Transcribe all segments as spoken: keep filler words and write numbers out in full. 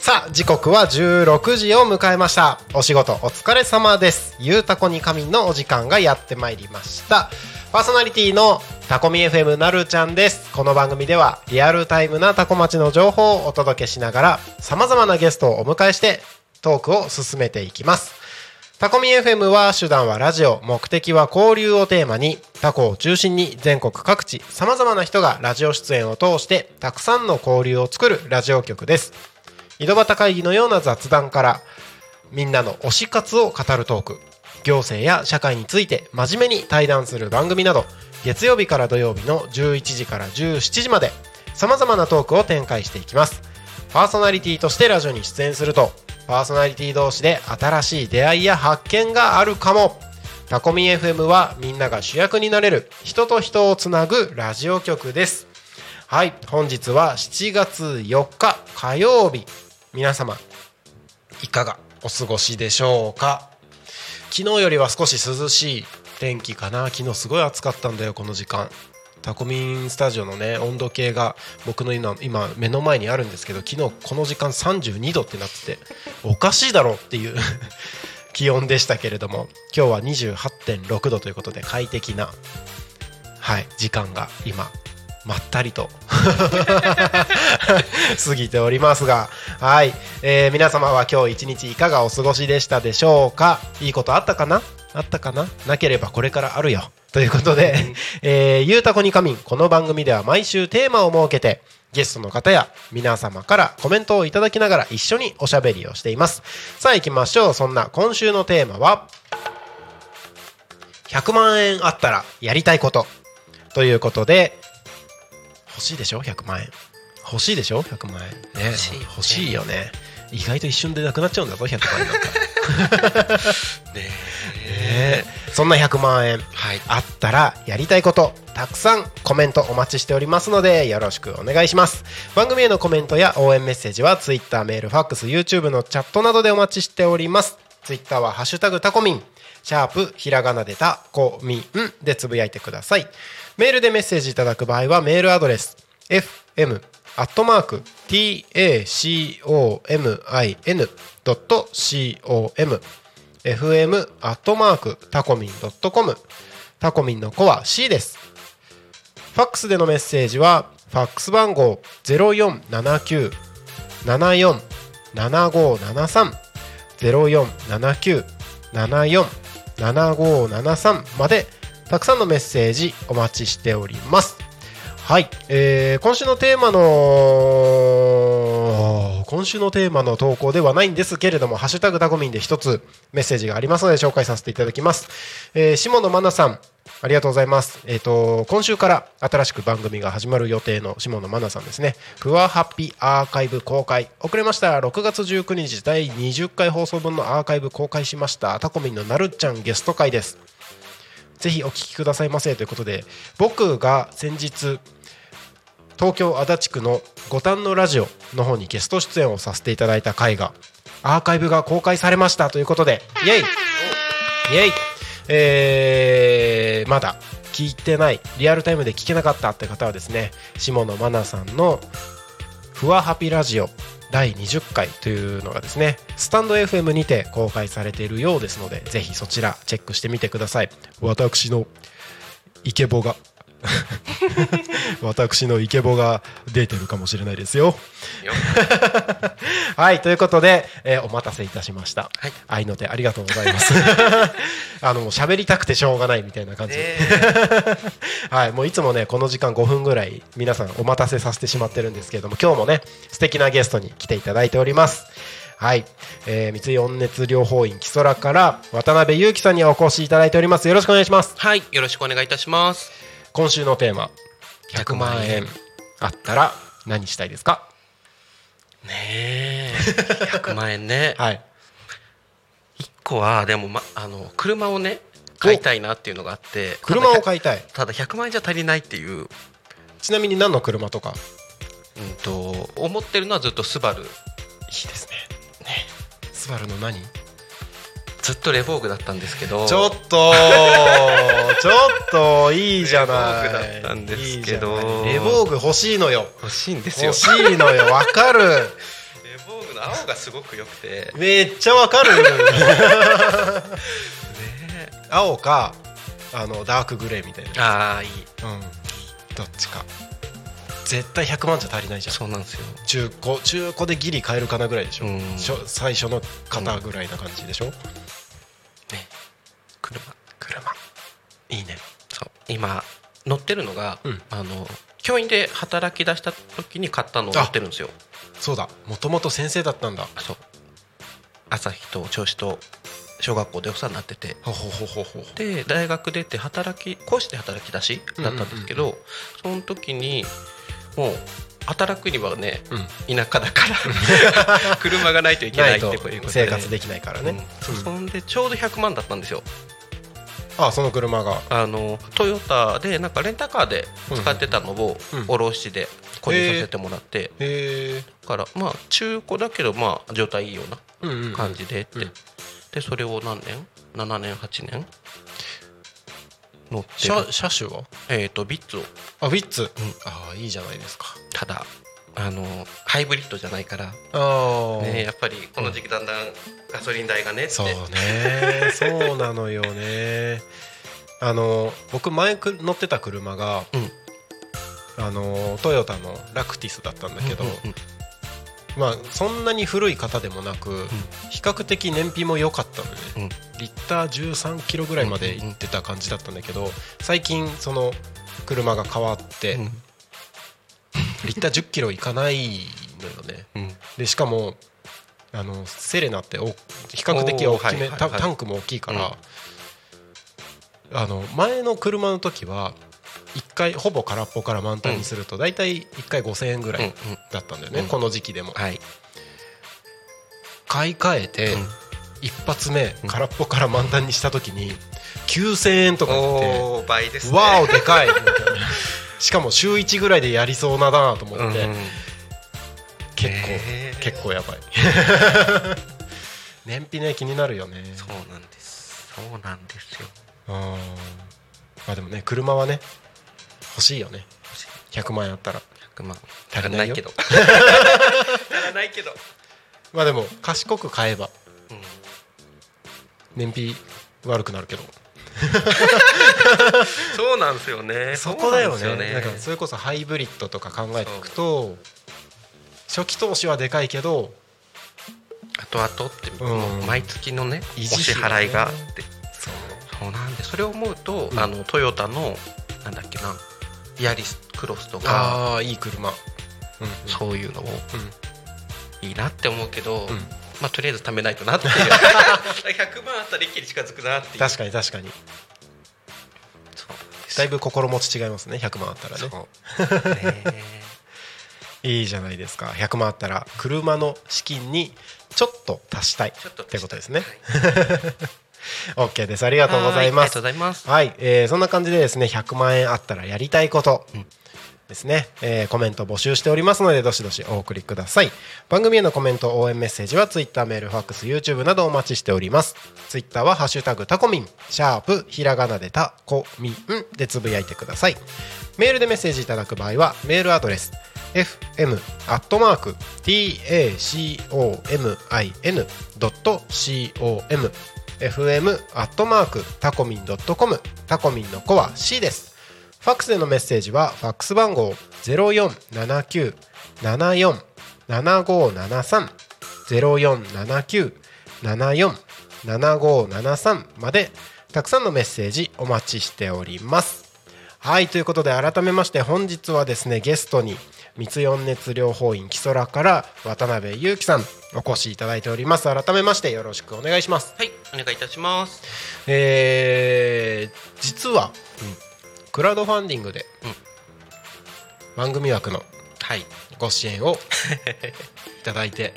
さあ時刻はじゅうろくじを迎えました。お仕事お疲れ様です。ゆうたこにかみんのお時間がやってまいりました。パーソナリティのタコミ エフエム なるちゃんです。この番組ではリアルタイムなタコ町の情報をお届けしながらさまざまなゲストをお迎えしてトークを進めていきます。タコミ エフエム は手段はラジオ、目的は交流をテーマにタコを中心に全国各地さまざまな人がラジオ出演を通してたくさんの交流を作るラジオ局です。井戸端会議のような雑談からみんなの推し活を語るトーク、行政や社会について真面目に対談する番組など月曜日から土曜日のじゅういちじからじゅうしちじまでさまざまなトークを展開していきます。パーソナリティとしてラジオに出演するとパーソナリティ同士で新しい出会いや発見があるかも。タコミ エフエム はみんなが主役になれる人と人をつなぐラジオ局です。はい、本日はしちがつよっか火曜日。皆様いかがお過ごしでしょうか。昨日よりは少し涼しい天気かな。昨日すごい暑かったんだよこの時間。タコミンスタジオのね温度計が僕の今、今目の前にあるんですけど、昨日この時間さんじゅうにどってなってておかしいだろっていう気温でしたけれども、今日は にじゅうはってんろくどということで快適な、はい、時間が今まったりと過ぎておりますが、はい、えー、皆様は今日一日いかがお過ごしでしたでしょうか。いいことあったかなあったかななければこれからあるよということで、えー、ゆうたこにかみん、この番組では毎週テーマを設けてゲストの方や皆様からコメントをいただきながら一緒におしゃべりをしています。さあ行きましょう。そんな今週のテーマはひゃくまんえんあったらやりたいことということで、欲しいでしょひゃくまんえん、欲しいでしょひゃくまんえん、ね、欲しい、欲しいよね。意外と一瞬でなくなっちゃうんだぞひゃくまんえんなんかねえ、そんなひゃくまんえん、はい、あったらやりたいことたくさんコメントお待ちしておりますのでよろしくお願いします。番組へのコメントや応援メッセージは Twitter、メール、ファックス、YouTube のチャットなどでお待ちしております。 Twitter はハッシュタグタコミン、シャープひらがなでタコミンでつぶやいてください。メールでメッセージいただく場合はメールアドレス エフエムアットマークタコミンドットコム エフエムアットマークタコミンドットコム、 タコミンの子は C です。ファックスでのメッセージはファックス番号 ゼロよんななきゅう ななよん ななごーななさん ゼロよんななきゅう ななよん ななごーななさん までたくさんのメッセージお待ちしております。はい、えー、今週のテーマの今週のテーマの投稿ではないんですけれども、ハッシュタグタコミンで一つメッセージがありますので紹介させていただきます、えー、下野真奈さんありがとうございます、えー、と今週から新しく番組が始まる予定の下野真奈さんですね。ふわハッピアーカイブ公開遅れました。ろくがつじゅうくにちだいにじゅっかい放送分のアーカイブ公開しました。タコミンのなるちゃんゲスト会です。ぜひお聞きくださいませということで、僕が先日東京足立区の五反のラジオの方にゲスト出演をさせていただいた回がアーカイブが公開されましたということで、イエイイエイ、えー、まだ聞いてないリアルタイムで聞けなかったって方はですね、下野真奈さんのふわハピラジオだいにじゅっかいというのがですねスタンド エフエム にて公開されているようですので、ぜひそちらチェックしてみてください。私のイケボが私のイケボが出てるかもしれないですよはい、ということで、えー、お待たせいたしました、はい、愛の手ありがとうございますあのもう喋りたくてしょうがないみたいな感じ、ねはい、もういつもねこの時間ごふんぐらい皆さんお待たせさせてしまってるんですけれども、今日もね素敵なゲストに来ていただいております。はい、えー、三井温熱療法院木空から渡辺裕樹さんにお越しいただいております。よろしくお願いします。はい、よろしくお願いいたします。今週のテーマ、ひゃくまんえんあったら何したいですかね。えひゃくまん円ねはい、いっこはでも、ま、あの車をね買いたいなっていうのがあって。車を買いたい。ただひゃくまんえんじゃ足りないっていう。ちなみに何の車とか、うん、と思ってるのはずっとスバル。いいですね。ね、スバルの何、ずっとレヴォーグだったんですけど。ちょっとちょっといいじゃない。レヴォーグだったんですけど。いいレヴォーグ欲しいのよ。欲しいんですよ。欲しいのよ。わかる。レヴォーグの青がすごく良くて。めっちゃわかるね。青かあのダークグレーみたいな。ああいい、うん、どっちか。絶対ひゃくまんじゃ足りないじゃん。そうなんですよ。中古、中古でギリ買えるかなぐらいでしょ、うん、最初の方ぐらいな感じでしょ、うん、ね。車車いいね。そう今乗ってるのが、うん、あの教員で働き出した時に買ったのを乗ってるんですよ。そうだ、もともと先生だったんだ。そう、朝日と銚子と小学校でお世話になってて、ほほほほほで大学出て働き、講師で働き出しだったんですけど、うんうんうんうん、その時にもう働くにはね、うん、田舎だから車がないといけないっていうことで生活できないからね、うん、そんでちょうどひゃくまんだったんですよ。ああ、その車があのトヨタでなんかレンタカーで使ってたのを卸しで購入させてもらって、うんうんうん、へえ。だからまあ中古だけどまあ状態いいような感じでって、うんうんうん、でそれを何年ななねんはちねん乗ってる。車種はえっとビッツを。あ、ビッツ、うん、ああいいじゃないですか。ただあのハイブリッドじゃないから、あ、ね、やっぱりこの時期だんだんガソリン代がねって、そうねそうなのよね。あの僕前乗ってた車が、うん、あのトヨタのラクティスだったんだけど、うんうんうん、まあ、そんなに古い型でもなく、うん、比較的燃費も良かったので、ね、うん、リッターじゅうさんキロぐらいまで行ってた感じだったんだけど、うんうんうん、最近その車が変わって、うん、リッターじゅっキロいかないのよね、うん、でしかもあのセレナって比較的大きめ、はいはいはい、タンクも大きいから、うん、あの前の車の時はいっかいほぼ空っぽから満タンにするとだいたいいっかいごせんえんぐらいだったんだよね、うんうん、この時期でも、はい、買い替えて一発目空っぽから満タンにした時にきゅうせんえんとかって、おー、倍ですね。わおでかいみたいなしかも週いちぐらいでやりそうなだなと思って、うん、結構、えー、結構やばい燃費ね気になるよね。そうなんです、そうなんですよ。ああでもね、車はね欲しいよね。ひゃくまん円あったらひゃくまん足らないけど足らないけどまあでも賢く買えば、うん、燃費悪くなるけどそうなんですよね。そこだよね。 そうなんですよね。だからそれこそハイブリッドとか考えていくと初期投資はでかいけど後々って、うん、毎月のねお支払いがあって、そう、そうなんで、それを思うと、うん、あのトヨタのなんだっけな、ヤリスクロスとか、あーいい車、うんうん、そういうのも、うん、いいなって思うけど、うん、まあ、とりあえず貯めないとなっていうひゃくまんあったら一気に近づくなっていう。確かに確かに、そうだいぶ心持ち違いますね、ひゃくまんあったらね。そうねいいじゃないですか。ひゃくまんあったら車の資金にちょっと足したいってことですね。OK です。ありがとうございます。ありがとうございます。はい、えー、そんな感じでですね、ひゃくまん円あったらやりたいことですね、えー、コメント募集しておりますのでどしどしお送りください。番組へのコメント、応援メッセージは Twitter、メール、ファックス、YouTube などお待ちしております。 Twitter はハッシュタグタコミン、シャープひらがなでタコミンでつぶやいてください。メールでメッセージいただく場合はメールアドレス エフエム アットマーク タコミン ドット コム エフエム アットマーク タコミン ドット コム タコミンの子は C です。ファックスでのメッセージはファックス番号 ゼロよんななきゅう ななよん ななごーななさん ゼロよんななきゅう ななよん ななごーななさんまでたくさんのメッセージお待ちしております。はい、ということで改めまして本日はですね、ゲストに密四熱療法院木空から渡辺裕樹さんお越しいただいております。改めましてよろしくお願いします。はい、お願いいたします。えー、実は、うん、クラウドファンディングで、うん、番組枠のご支援をいただいて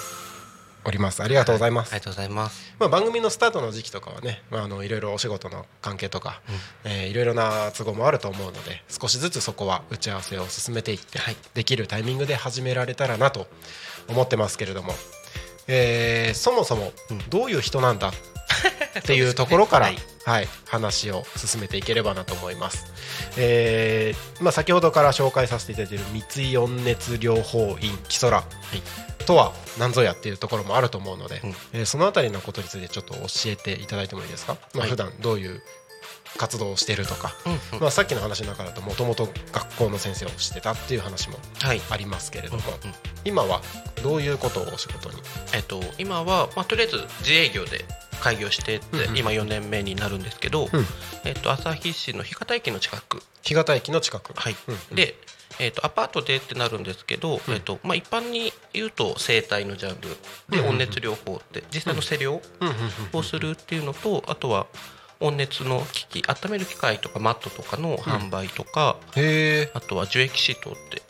おります。ありがとうございます。はい、ありがとうございます。まあ、番組のスタートの時期とかはね、まあ、あのいろいろお仕事の関係とか、うん、えー、いろいろな都合もあると思うので、少しずつそこは打ち合わせを進めていって、はい、できるタイミングで始められたらなと思ってますけれども、えー、そもそもどういう人なんだっていうところから、ね、はいはい、話を進めていければなと思います。えーまあ、先ほどから紹介させていただいている三井温熱療法院木空、はい、とは何ぞやっていうところもあると思うので、うん、えー、そのあたりのことについてちょっと教えていただいてもいいですか。まあ、普段どういう活動をしているとか、はい、まあ、さっきの話の中だともともと学校の先生をしてたっていう話もありますけれども、はい、うんうん、今はどういうことをお仕事に。えっと、今は、まあ、とりあえず自営業で開業してって、うんうん、今よねんめになるんですけど、うん、えっと、旭市の干潟駅の近く干潟駅の近く、はい、うんうん、でえー、とアパートでってなるんですけど、うん、えーとまあ、一般に言うと整体のジャンルで、うんうん、温熱療法って実際の施療をするっていうのと、あとは温熱の機器、温める機械とかマットとかの販売とか、うん、へー、あとは樹液シートって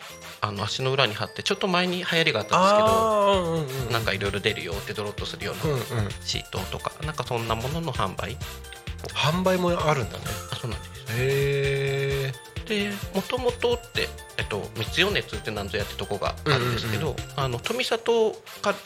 あの足の裏に貼ってちょっと前に流行りがあったんですけど、うんうん、なんかいろいろ出るよってドロッとするようなシートとか、うんうん、なんかそんなものの販売販売もあるんだね。あ、そうなんです。へー。で元々って、えっと、密四熱って何ぞやってとこがあるんですけど、うんうんうん、あの富里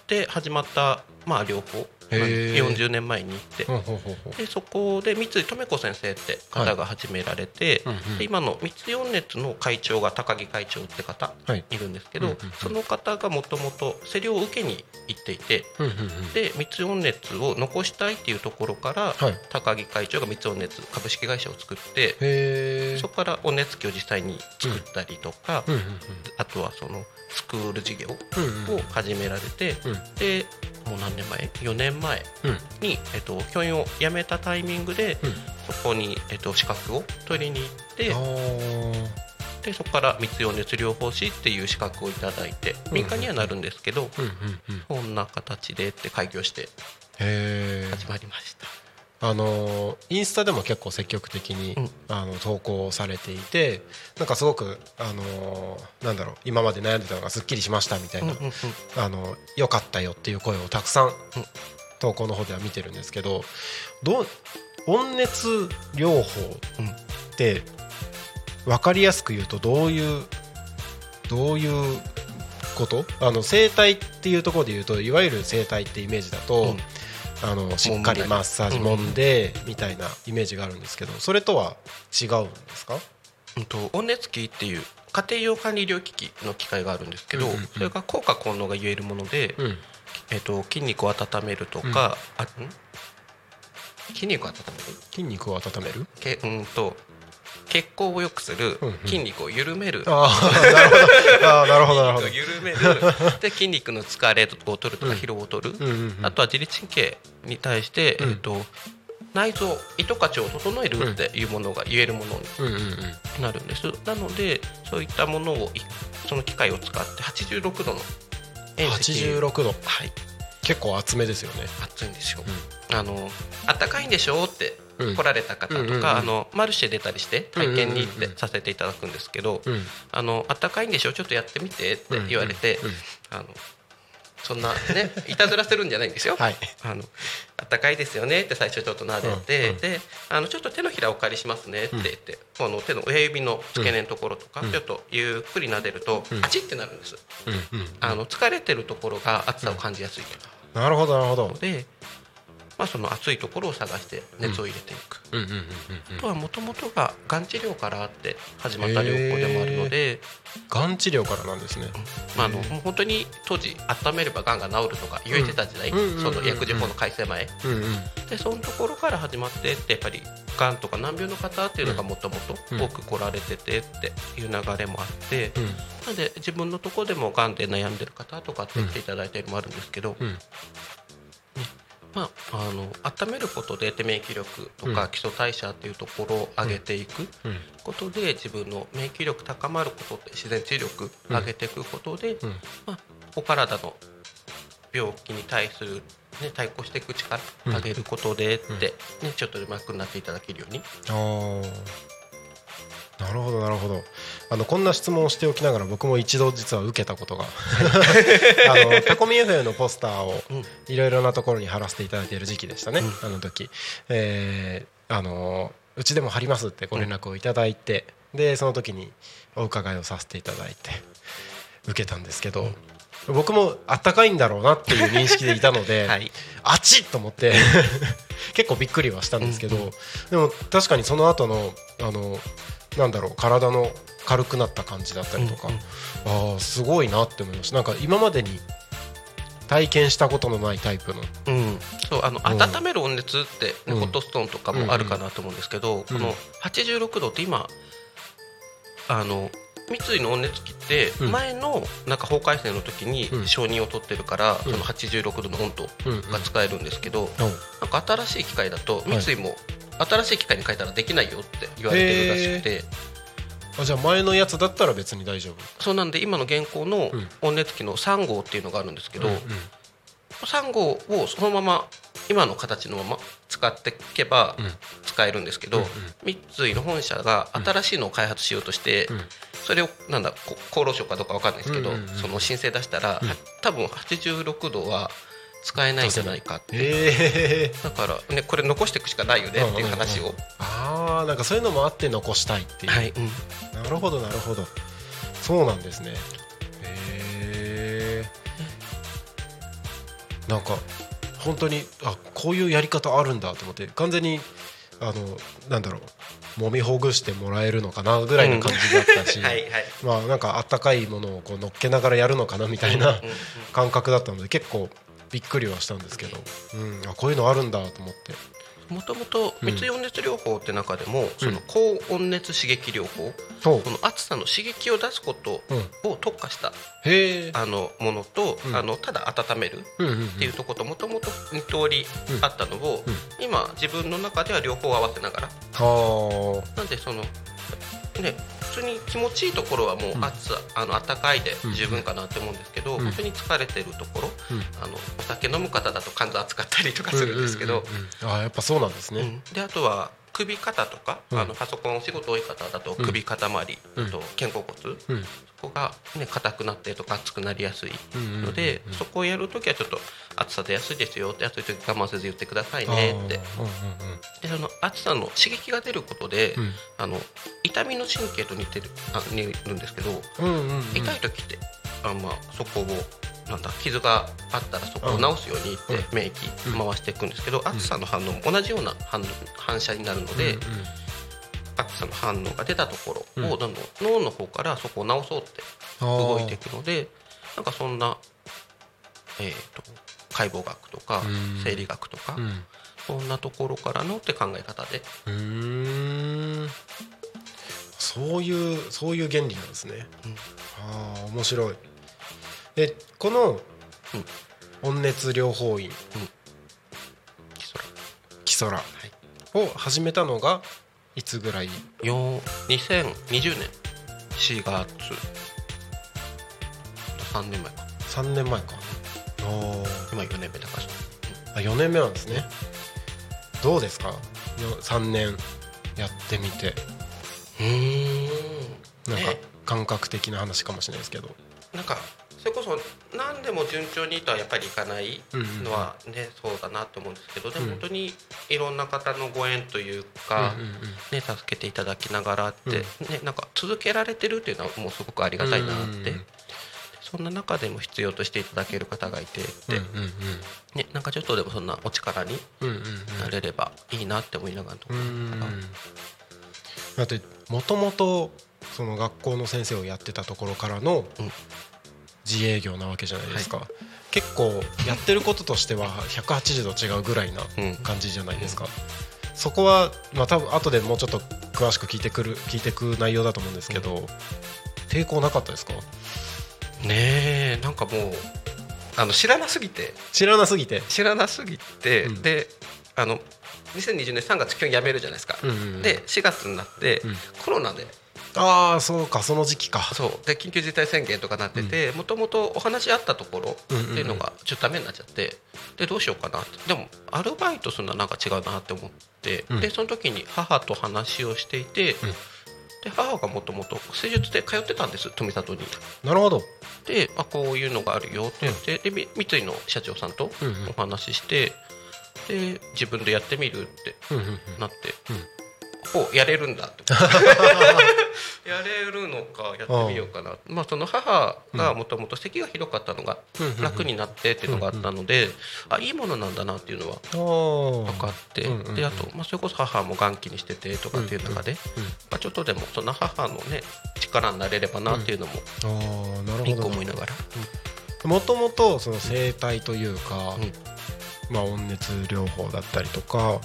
で始まった、まあ、療法よんじゅうねんまえに行ってほうほうほうでそこで三井留子先生って方が始められて、はい、うんうん、で今の密四熱の会長が高木会長って方いるんですけど、はい、うんうんうん、その方がもともと施療を受けに行っていて、うんうんうん、で密四熱を残したいっていうところから、はい、高木会長が密温熱株式会社を作って、へー、そこから温熱器を実際に作ったりとか、うんうんうんうん、あとはそのスクール事業を始められて、うんうんうん、でもう何年前よねんまえに、うん、えっと、教員を辞めたタイミングで、うん、ここに、えっと、資格を取りに行って、でそこから密四熱療法士っていう資格をいただいて、うん、民間にはなるんですけど、うんうんうん、そんな形でって開業して始まりました。あのインスタでも結構積極的に、うん、あの投稿されていて、なんかすごくあのなんだろう今まで悩んでたのがすっきりしましたみたいな、うんうんうん、あの良かったよっていう声をたくさん、うん、投稿の方では見てるんですけど、どう温熱療法って分かりやすく言うとどういうどういうこと？あの整体っていうところで言うといわゆる整体ってイメージだと、うん、あのしっかりマッサージもんでみたいなイメージがあるんですけど、それとは違うんですか。うんと、温熱器っていう家庭用管理医療機器の機械があるんですけど、うんうんうん、それが効果効能が言えるもので、うん、えー、と筋肉を温めるとか、うん、あ筋肉を温める筋肉を温めるけうんと血行を良くする、筋肉を緩める、うんうん、ああなるほどなるほど筋肉を緩めるで筋肉の疲れを取るとか疲労を取る、うんうんうんうん、あとは自律神経に対して、うん、えっと、内臓胃とか腸を整えるっていうものが言えるものになるんです、うんうんうん、なのでそういったものをその機械を使ってはちじゅうろくどの遠赤はちじゅうろくど、はい、結構厚めですよね。厚いんですよ、うん、あの暖かいんでしょって来られた方とか、うんうんうん、あのマルシェ出たりして体験に行ってさせていただくんですけど、うんうんうん、あの暖かいんでしょちょっとやってみてって言われて、うんうんうん、あのそんなねいたずらするんじゃないんですよ、はい、あの暖かいですよねって最初ちょっと撫でて、うんうん、であのちょっと手のひらお借りしますねって言って、うん、この手の親指の付け根のところとか、うん、ちょっとゆっくり撫でると、うん、アチってなるんです、うんうんうん、あの疲れてるところが暑さを感じやすいとか、うん、なるほどなるほどでまあ、その熱いところを探して熱を入れていく、あとはもともとががん治療からって始まった療法でもあるので、がん治療からなんですね、まあ、あの本当に当時温めればがんが治るとか言えてた時代、その薬事法の改正前でそのところから始まってって、やっぱりがんとか難病の方っていうのがもともと多く来られててっていう流れもあって、なので自分のところでもがんで悩んでる方とかって来ていただいたりもあるんですけど、まあ、あの温めることで免疫力とか基礎代謝っていうところを上げていくことで、自分の免疫力高まることで自然治癒力上げていくことで、まあ、お体の病気に対する、ね、対抗していく力上げることでって、ね、ちょっとうまくなっていただけるように。なるほどなるほど。あのこんな質問をしておきながら僕も一度実は受けたことがあのタコミ エフエム のポスターをいろいろなところに貼らせていただいている時期でしたね、うん、あの時、えー、あのうちでも貼りますってご連絡をいただいて、うん、でその時にお伺いをさせていただいて受けたんですけど、うん、僕もあったかいんだろうなっていう認識でいたので、はい、あちっと思って結構びっくりはしたんですけど、うん、でも確かにその後のあのなんだろう体の軽くなった感じだったりとか、うんうん、あすごいなって思いました。なんか今までに体験したことのないタイプの、うん、そうあの温める温熱ってホットストーンとかもあるかなと思うんですけど、うんうん、このはちじゅうろくどって今あの三井の温熱器って前のなんか法改正の時に承認を取ってるから、そのはちじゅうろくどの温度が使えるんですけど、なんか新しい機械だと三井も新しい機械に変えたらできないよって言われてるらしくて、あじゃあ前のやつだったら別に大丈夫そうなんで、今の現行の温熱器のさんごうっていうのがあるんですけど、さんごうをそのまま今の形のまま使っていけば使えるんですけど、三井の本社が新しいのを開発しようとして、それをなんだ厚労省かどうか分かんないですけど、その申請出したら多分はちじゅうろくどは使えないんじゃないかって、だからねこれ残していくしかないよねっていう話を、ああなんかそういうのもあって残したいっていう、はいうん、なるほどなるほど、そうなんですね。へえ、なんか本当にあこういうやり方あるんだと思って、完全にあのなんだろう揉みほぐしてもらえるのかなぐらいの感じだったし、うんはいはい、まあなんかあったかいものをこう乗っけながらやるのかなみたいな感覚だったので結構びっくりはしたんですけど、うん、あこういうのあるんだと思って。もともと三井温熱療法って中でもその高温熱刺激療法、うん、この暑さの刺激を出すことを特化した、うん、へあのものと、うん、あのただ温めるっていうところともともとに通りあったのを、うんうん、今自分の中では両方合わせながら、うん、なんでそのね普通に気持ちいいところはもう暑さ、うん、あの暖かいで十分かなって思うんですけど、うん、本当に疲れてるところ、うん、あのお酒飲む方だと肝臓熱かったりとかするんですけど、うんうんうん、あやっぱそうなんですね、うん、であとは首肩とか、うん、あのパソコンお仕事多い方だと首肩周り、うん、と肩甲骨、うん、そこがね硬くなってとか熱くなりやすいので、うんうんうんうん、そこをやるときはちょっと暑さ出やすいですよって暑いとき我慢せず言ってくださいねって、うんうんうん、でその暑さの刺激が出ることで、うん、あの痛みの神経と似てる、あ似るんですけど、うんうんうん、痛いときってあ、まあ、そこをなんだ傷があったらそこを治すようにって免疫回していくんですけど、暑さの反応も同じような 反, 反射になるので、暑さの反応が出たところをどんどん脳の方からそこを治そうって動いていくので、なんかそんなえと解剖学とか生理学とかそんなところからのって考え方で、うーんそういうそういう原理なんですね、うん、あ面白い。でこの温熱療法院、キソラを始めたのがいつぐらい？にせんにじゅうねんしがつ、さんねんまえか。さんねんまえか。今よねんめだから。あよねんめなんですね。どうですか？さんねんやってみて、うーんなんか感覚的な話かもしれないですけど、なんか。それこそ何でも順調にとはやっぱりいかないのはねそうだなと思うんですけど、でも本当にいろんな方のご縁というかね助けていただきながらってねなんか続けられてるっていうのはもうすごくありがたいなって、そんな中でも必要としていただける方がいてってねなんかちょっとでもそんなお力になれればいいなって思いながらと思ったら、だってもともとその学校の先生をやってたところからの自営業なわけじゃないですか、はい、結構やってることとしてはひゃくはちじゅうど違うぐらいな感じじゃないですか、うん、そこは、まあ、多分後でもうちょっと詳しく聞いてくる聞いてく内容だと思うんですけど、うん、抵抗なかったですかねえ、なんかもうあの知らなすぎて知らなすぎて知らなすぎて、うん、であのにせんにじゅうねんさんがつ急に辞めるじゃないですか、うんうんうん、でしがつになって、うん、コロナでああそうかその時期かそうで緊急事態宣言とかなっててもともとお話あったところっていうのがちょっとダメになっちゃってでどうしようかなってでもアルバイトするのはなんか違うなって思って、うん、でその時に母と話をしていて、うん、で母がもともと施術で通ってたんです富里になるほどであこういうのがあるよって言って、うん、で三井の社長さんとお話しして、うんうん、で自分でやってみるってなって、うんうんうんこうやれるんだってやれるのかやってみようかなああ、まあ、その母がもともと咳がひどかったのが楽になってっていうのがあったので、うんうん、あいいものなんだなっていうのは分かって、うんうんうん、であと、まあ、それこそ母も元気にしててとかっていう中で、うんうんうんまあ、ちょっとでもその母の、ね、力になれればなっていうのも一個思いながらもともと生態というか、うんまあ、温熱療法だったりとか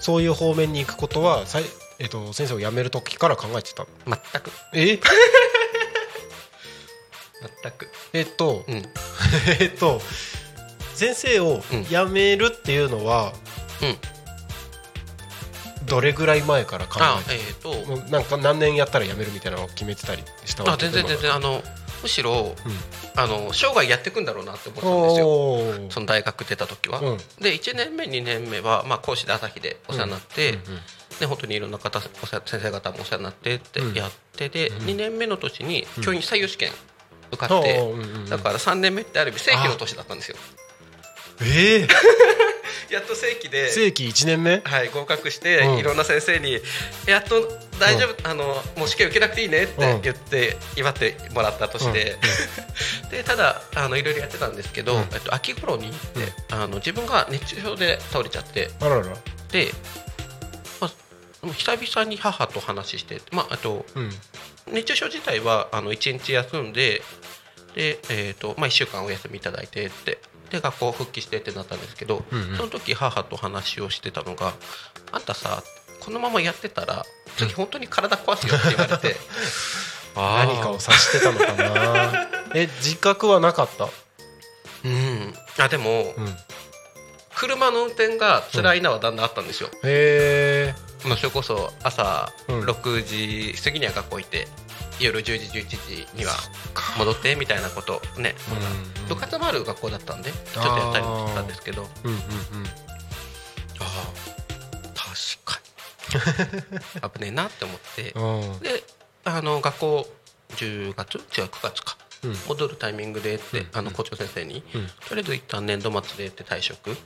そういう方面に行くことは最えっと、先生を辞める時から考えてた全くえ全くえっと、うん、えっと先生を辞めるっていうのは、うん、どれぐらい前から考えてた、えー、なんか何年やったら辞めるみたいなのを決めてたりしたわけであ全然全然あのむしろ、うん、あの生涯やっていくんだろうなって思ったんですよその大学出た時は、うん、でいちねんめにねんめは、まあ、講師で朝日でお世話になって、うんうんうんで本当にいろんな方先生方もお世話になってってやってで、うん、にねんめの年に教員採用試験受かって、うん、だからさんねんめってある意味正規の年だったんですよえー、やっと正規で正規いちねんめ、はい、合格して、うん、いろんな先生にやっと大丈夫、うん、あのもう試験受けなくていいねって言って、うん、祝ってもらった年で、うん、でただあのいろいろやってたんですけど、うんえっと、秋頃に行って、うん、あの自分が熱中症で倒れちゃってあららで久々に母と話して、まああとうん、熱中症自体はあのいちにち休ん で, で、えーとまあ、いっしゅうかんお休みいただいてってで学校復帰してってなったんですけど、うんうん、その時母と話をしてたのがあんたさこのままやってたら次本当に体壊すよって言われてあ何かを察してたのかなえ自覚はなかった、うん、あでも、うん、車の運転が辛いのはだんだんあったんですよ、うん、へーまあ、それこそ朝ろくじ過ぎには学校行って夜じゅうじじゅういちじには戻ってみたいなことね部活もある学校だったんでちょっとやったりもしたんですけどあ確かに危ねえなって思ってであの学校じゅうがつ違うくがつか戻るタイミングでってあの校長先生にとりあえず一旦年度末でって退職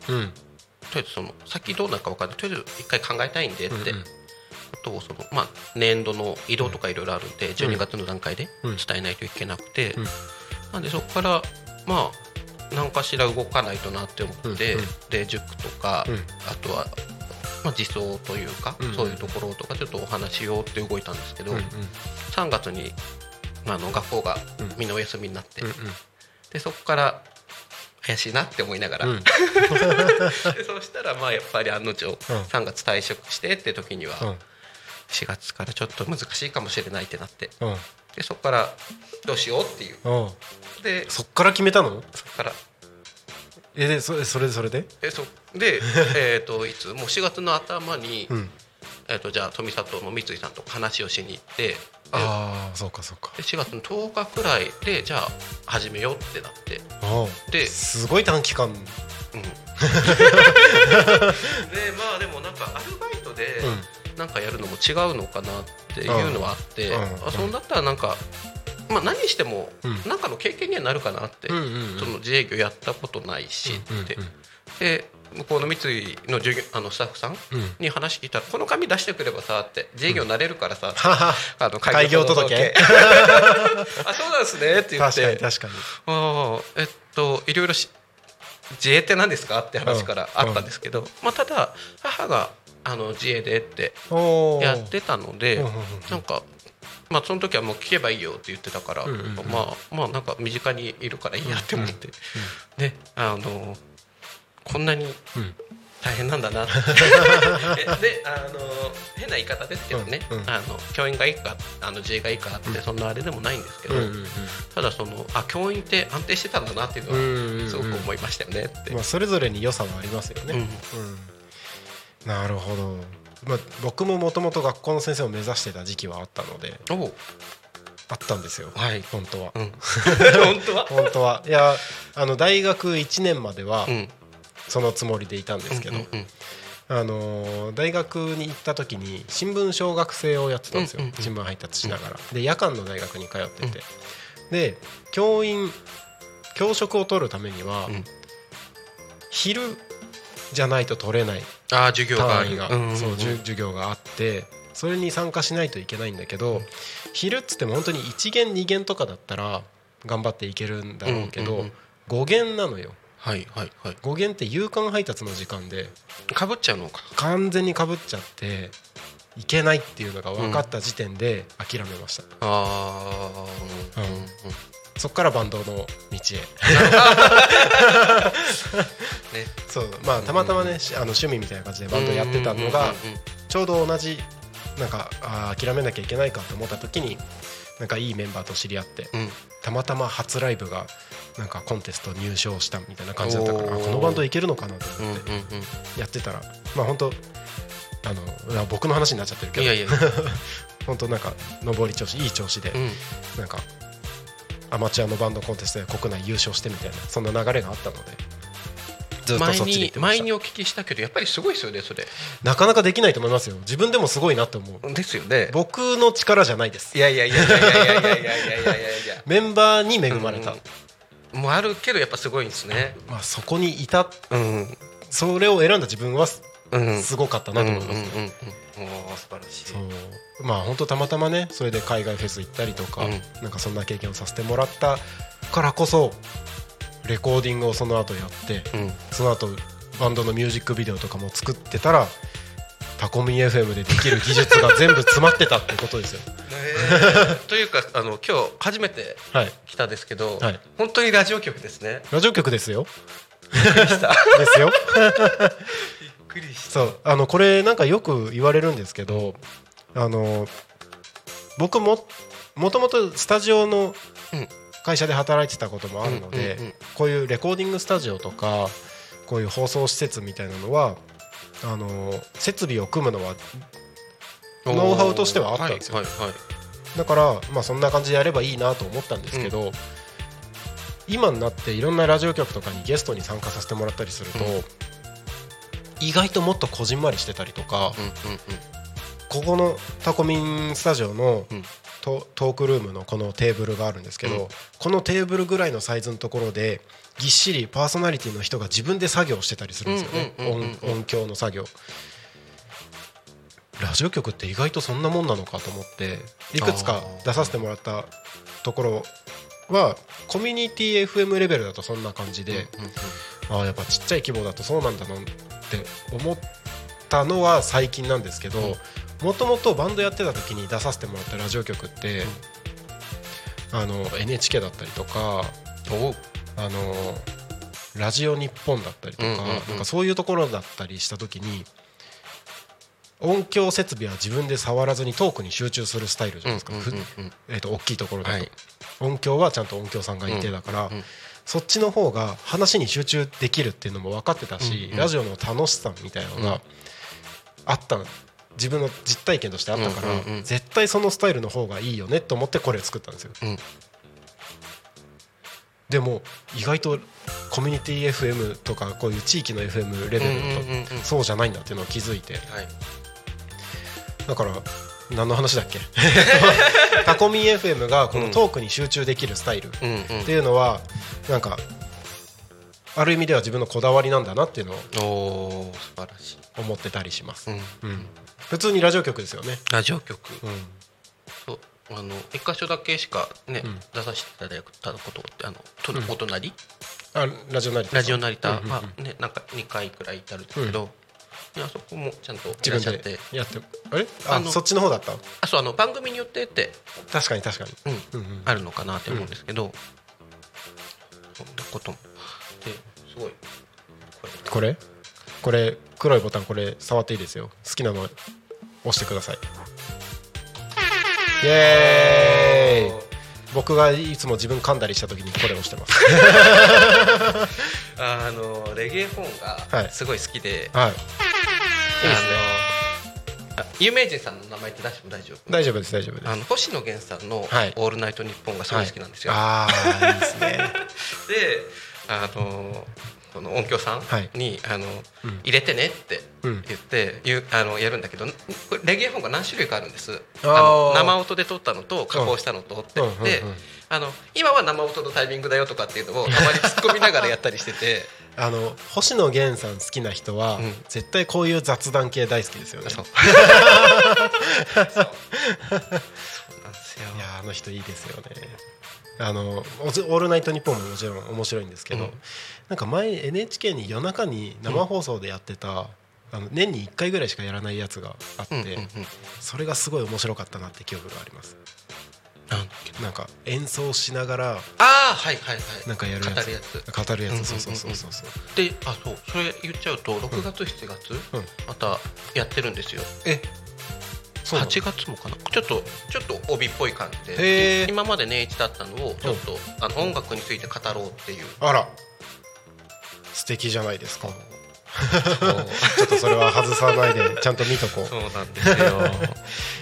とりあえずその先どうなるか分からないとりあえず一回考えたいんでってことをそのまあ年度の移動とかいろいろあるんでじゅうにがつの段階で伝えないといけなくてなんでそこからまあ何かしら動かないとなって思ってで塾とかあとはまあ自走というかそういうところとかちょっとお話しようって動いたんですけどさんがつにあの学校がみんなお休みになってでそこから怪しいなって思いながら、うん、そうしたらまあやっぱり案の定さんがつ退職してって時にはしがつからちょっと難しいかもしれないってなって、うん、でそこからどうしようっていう、うん、でそっから決めたのそっからえで そ, それでそれでえそで、えー、といつもうしがつの頭に、うんえー、とじゃあ富里の三井さんと話をしに行ってああそうかそうかでしがつのとおかくらいでじゃあ始めようってなってああですごい短期間うんでまあでもなんかアルバイトでなんかやるのも違うのかなっていうのはあってああそんだったらなんかまあ何してもなんかの経験にはなるかなって、うんうんうんうん、その自営業やったことないしって、うんうんうん、で向こうの三井 の, 授業あのスタッフさんに話聞いたら、うん、この紙出してくればさって自営業になれるからさ、うん、あの開業届けあそうなんですねって言って確かに確かにあえっといろいろ自営って何ですかって話からあったんですけど、うんうんまあ、ただ母があの自営でってやってたので、うんうんうん、なんかまあ、その時はもう聞けばいいよって言ってたから、うんうんうん、まあまあなんか身近にいるからいいやって思って、うんうんうん、であのこんなに大変なんだなで、あの変な言い方ですけどね、うんうん、あの教員がいいかあの自営がいいかってそんなあれでもないんですけど、うんうんうん、ただそのあ教員って安定してたんだなっていうのはすごく思いましたよねって、うんうんうんまあ、それぞれに良さはありますよね、うんうん、なるほど、まあ、僕ももともと学校の先生を目指してた時期はあったのでおあったんですよ、はい、本当は、うん、本当は本当はいやあの大学いちねんまでは、うんそのつもりでいたんですけど、うんうんうん、あの大学に行った時に新聞小学生をやってたんですよ、うんうんうん、新聞配達しながらで夜間の大学に通ってて、うん、で教員教職を取るためには、うん、昼じゃないと取れない単位が授業があってそれに参加しないといけないんだけど、うん、昼っつっても本当にいち限に限とかだったら頑張っていけるんだろうけど、うんうんうん、ご限なのよはいはいはい、語源って夕刊配達の時間でかぶっちゃうのか完全にかぶっちゃっていけないっていうのが分かった時点で諦めました、うん、ああ、うんうん、そっからバンドの道へ、ねそうまあ、たまたまね、うん、あの趣味みたいな感じでバンドやってたのがちょうど同じなんかあ諦めなきゃいけないかと思った時になんかいいメンバーと知り合って、うん、たまたま初ライブがなんかコンテスト入賞したみたいな感じだったからこのバンドいけるのかなと思って、うんうんうん、やってたらまあ本当あの僕の話になっちゃってるけどいやいや本当なんか上り調子いい調子で、うん、なんかアマチュアのバンドコンテストで国内優勝してみたいなそんな流れがあったのでずっとそっちに行ってました前に、前にお聞きしたけどやっぱりすごいですよねそれなかなかできないと思いますよ自分でもすごいなと思うですよね僕の力じゃないですいやいやいやいやいやいやいやいやいやメンバーに恵まれた、うんもあるけどやっぱすごいんですね、まあ、そこにいた、うん、それを選んだ自分は す,、うん、すごかったなと思いますね、うんうんうん、お素晴らしいそう、まあ、本当たまたまねそれで海外フェス行ったりとか、うん、なんかそんな経験をさせてもらったからこそレコーディングをその後やって、うん、その後バンドのミュージックビデオとかも作ってたらタコミ エフエム でできる技術が全部詰まってたってことですよというかあの今日初めて来たですけど、はいはい、本当にラジオ局ですねラジオ局ですよびっくりしたですよびっくりしたそうあのこれなんかよく言われるんですけどあの僕ももともとスタジオの会社で働いてたこともあるので、うんうんうんうん、こういうレコーディングスタジオとかこういう放送施設みたいなのはあの設備を組むのはノウハウとしてはあったんですよ、はいはいはい、だから、まあ、そんな感じでやればいいなと思ったんですけど、うん、今になっていろんなラジオ局とかにゲストに参加させてもらったりすると、うん、意外ともっとこじんまりしてたりとか、うんうんうん、ここのタコミンスタジオの、うん、ト, トークルームのこのテーブルがあるんですけど、うん、このテーブルぐらいのサイズのところでぎっしりパーソナリティの人が自分で作業してたりするんですよね、うんうんうんうん、音, 音響の作業ラジオ局って意外とそんなもんなのかと思っていくつか出させてもらったところはコミュニティ エフエム レベルだとそんな感じで、うんうんうん、あやっぱちっちゃい規模だとそうなんだなって思ったのは最近なんですけど、もともとバンドやってた時に出させてもらったラジオ局って、うん、あの エヌエイチケー だったりとかあのラジオ日本だったりとか、うんうんうん、なんかそういうところだったりした時に音響設備は自分で触らずにトークに集中するスタイルじゃないですか、うんうんうんうん、えーと大きいところだと、はい、音響はちゃんと音響さんがいてだから、うんうん、そっちの方が話に集中できるっていうのも分かってたし、うんうん、ラジオの楽しさみたいなのがあった自分の実体験としてあったから、うんうんうん、絶対そのスタイルの方がいいよねと思ってこれを作ったんですよ、うん、でも意外とコミュニティ エフエム とかこういう地域の エフエム レベルだとそうじゃないんだっていうのを気づいて、うんうんうんはい、だから何の話だっけタコミ エフエム がこのトークに集中できるスタイルっていうのはなんかある意味では自分のこだわりなんだなっていうのを思ってたりします、うんうん、普通にラジオ局ですよねラジオ局、うん、そうあの一箇所だけしか、ねうん、出させていただいたことってあのお隣、うん、あラジオ成田ラジオ成田、うんうんうんまあね、なんかにかいくらいあるんですけど、うんあそこもちゃんといらっしゃってやってあれああそっちの方だったあそうあの番組によってって確かに確かに、うんうんうん、あるのかなって思うんですけど、うん、そんなこともですごいこれこれこれ黒いボタン、これ触っていいですよ。好きなの押してください。イエーイ。僕がいつも自分噛んだりした時にこれをしてますあのレゲエフォンがすごい好きで、はいはい、あの有名人さんの名前って出しても大丈夫？大丈夫です、大丈夫です。あの星野源さんのオールナイトニッポンがすごい好きなんですよ、はいはい、ああいいですねで、あのこの音響さんに、はい、あのうん、入れてねって言って、うん、あのやるんだけど、レゲエフォンが何種類かあるんです。あの生音で撮ったのと加工したのとって言って、うんうんうんうん、あの今は生音のタイミングだよとかっていうのをあまり突っ込みながらやったりしててあの星野源さん好きな人は、うん、絶対こういう雑談系大好きですよね。そうそうなんですよ。いや、あの人いいですよね。あのオールナイトニッポンももちろん面白いんですけど、うん、なんか前 エヌエイチケー に夜中に生放送でやってた、うん、あの年にいっかいぐらいしかやらないやつがあって、うんうんうん、それがすごい面白かったなって記憶があります。なんなんか演奏しながら、あ、はいはいはい、なんかやるやつ、語るやつ、語るやつ、そうそうそうそうそう。で、あ、そう、それ言っちゃうとろくがつしちがつ、うん、またやってるんですよ。え、はちがつもかな、ちょっとちょっと帯っぽい感じで、今まで年一だったのをちょっと、うん、あの音楽について語ろうっていう。あら、素敵じゃないですか。ちょっとそれは外さないでちゃんと見とこう。そうなんですよ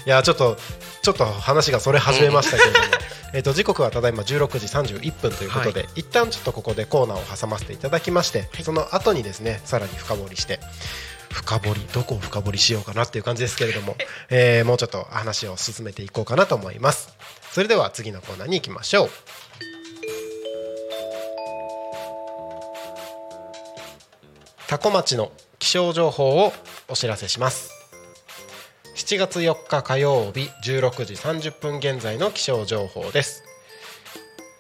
いや、ちょっとちょっと話がそれ始めましたけれども、えと時刻はただいまじゅうろくじさんじゅういっぷんということで、はい、一旦ちょっとここでコーナーを挟ませていただきまして、はい、その後にですね、さらに深掘りして、深掘り、どこを深掘りしようかなっていう感じですけれどもえもうちょっと話を進めていこうかなと思います。それでは次のコーナーに行きましょう。タコ町の気象情報をお知らせします。しちがつよっか火曜日じゅうろくじさんじゅっぷん現在の気象情報です。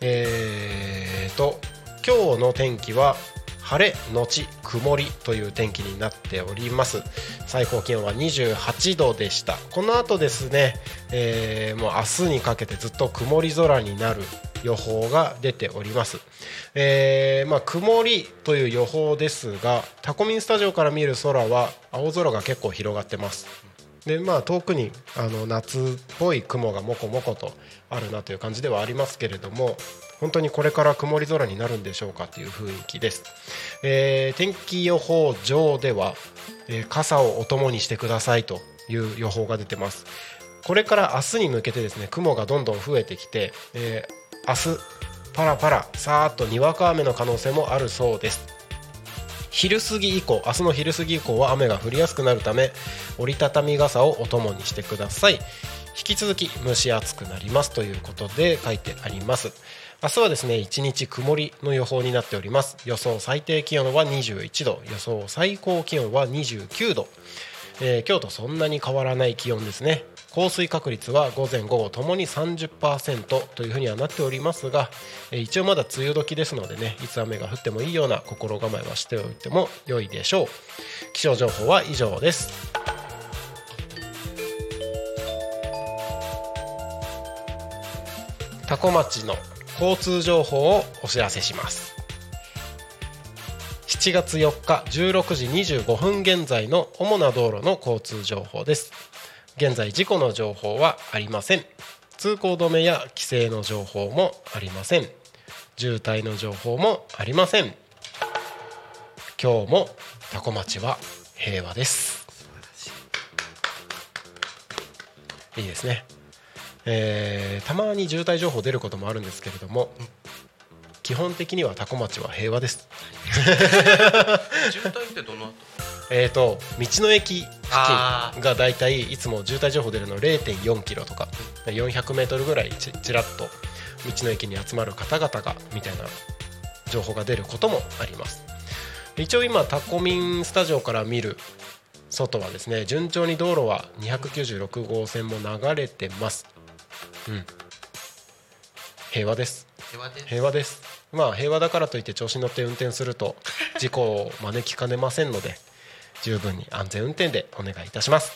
えーと今日の天気は晴れのち曇りという天気になっております。最高気温はにじゅうはちどでした。この後ですね、えー、もう明日にかけてずっと曇り空になる予報が出ております。えーまあ、曇りという予報ですが、タコミンスタジオから見る空は青空が結構広がってます。で、まあ、遠くにあの夏っぽい雲がもこもことあるなという感じではありますけれども、本当にこれから曇り空になるんでしょうかという雰囲気です。えー、天気予報上では、えー、傘をお供にしてくださいという予報が出てます。これから明日に向けてですね、雲がどんどん増えてきて、えー、明日パラパラさーっとにわか雨の可能性もあるそうです。昼過ぎ以降、明日の昼過ぎ以降は雨が降りやすくなるため、折りたたみ傘をお供にしてください。引き続き蒸し暑くなりますということで書いてあります。明日はですね、いちにち曇りの予報になっております。予想最低気温はにじゅういちど、予想最高気温はにじゅうきゅうど、えー、今日とそんなに変わらない気温ですね。降水確率は午前午後ともに さんじゅっパーセント というふうにはなっておりますが、一応まだ梅雨時ですのでね、いつ雨が降ってもいいような心構えはしておいても良いでしょう。気象情報は以上です。タコ町の交通情報をお知らせします。しちがつよっかじゅうろくじにじゅうごふん現在の主な道路の交通情報です。現在事故の情報はありません。通行止めや規制の情報もありません。渋滞の情報もありません。今日もタコ町は平和です。いいですね。えー、たまに渋滞情報出ることもあるんですけれども、うん、基本的にはタコ町は平和です。渋滞ってどの後？えーと、道の駅付近がだいたいいつも渋滞情報出るの れいてんよんキロとかよんひゃくメートルぐらいちらっと道の駅に集まる方々がみたいな情報が出ることもあります。一応今タコミンスタジオから見る外はですね、順調に道路はにひゃくきゅうじゅうろくごうせんも流れてます。うん、平和です。平和です。平和です。まあ平和だからといって調子に乗って運転すると事故を招きかねませんので十分に安全運転でお願いいたします。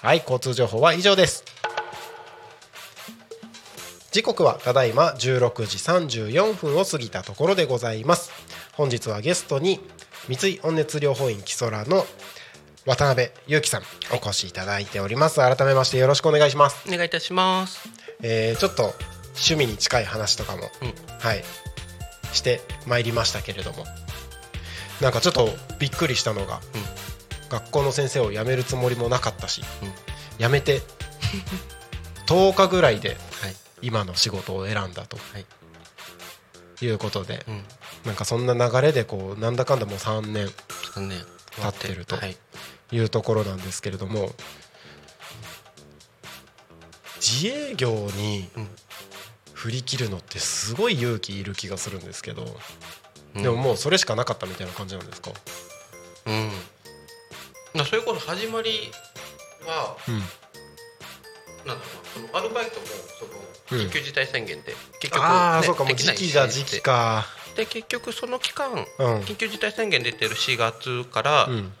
はい、交通情報は以上です。時刻はただいまじゅうろくじさんじゅうよんふんを過ぎたところでございます。本日はゲストに三井温熱療法院木空の渡辺裕樹さんお越しいただいております。改めましてよろしくお願いします。お願いいたします、えー、ちょっと趣味に近い話とかも、うん、はいしてまいりましたけれども、なんかちょっとびっくりしたのが、うん、学校の先生を辞めるつもりもなかったし、うん、辞めてとおかぐらいで今の仕事を選んだと、はい、いうことで、うん、なんかそんな流れでこうなんだかんだもうさんねん経ってるというところなんですけれども、自営業に振り切るのってすごい勇気いる気がするんですけど、でももうそれしかなかったみたいな感じなんですか？うん、うん、それこそ始まりは、うん、なんだろうな、そのアルバイトもその緊急事態宣言で結局、ね、うん、ああそうか、もう時期が時期かで、結局その期間、うん、緊急事態宣言出てるしがつから、うん、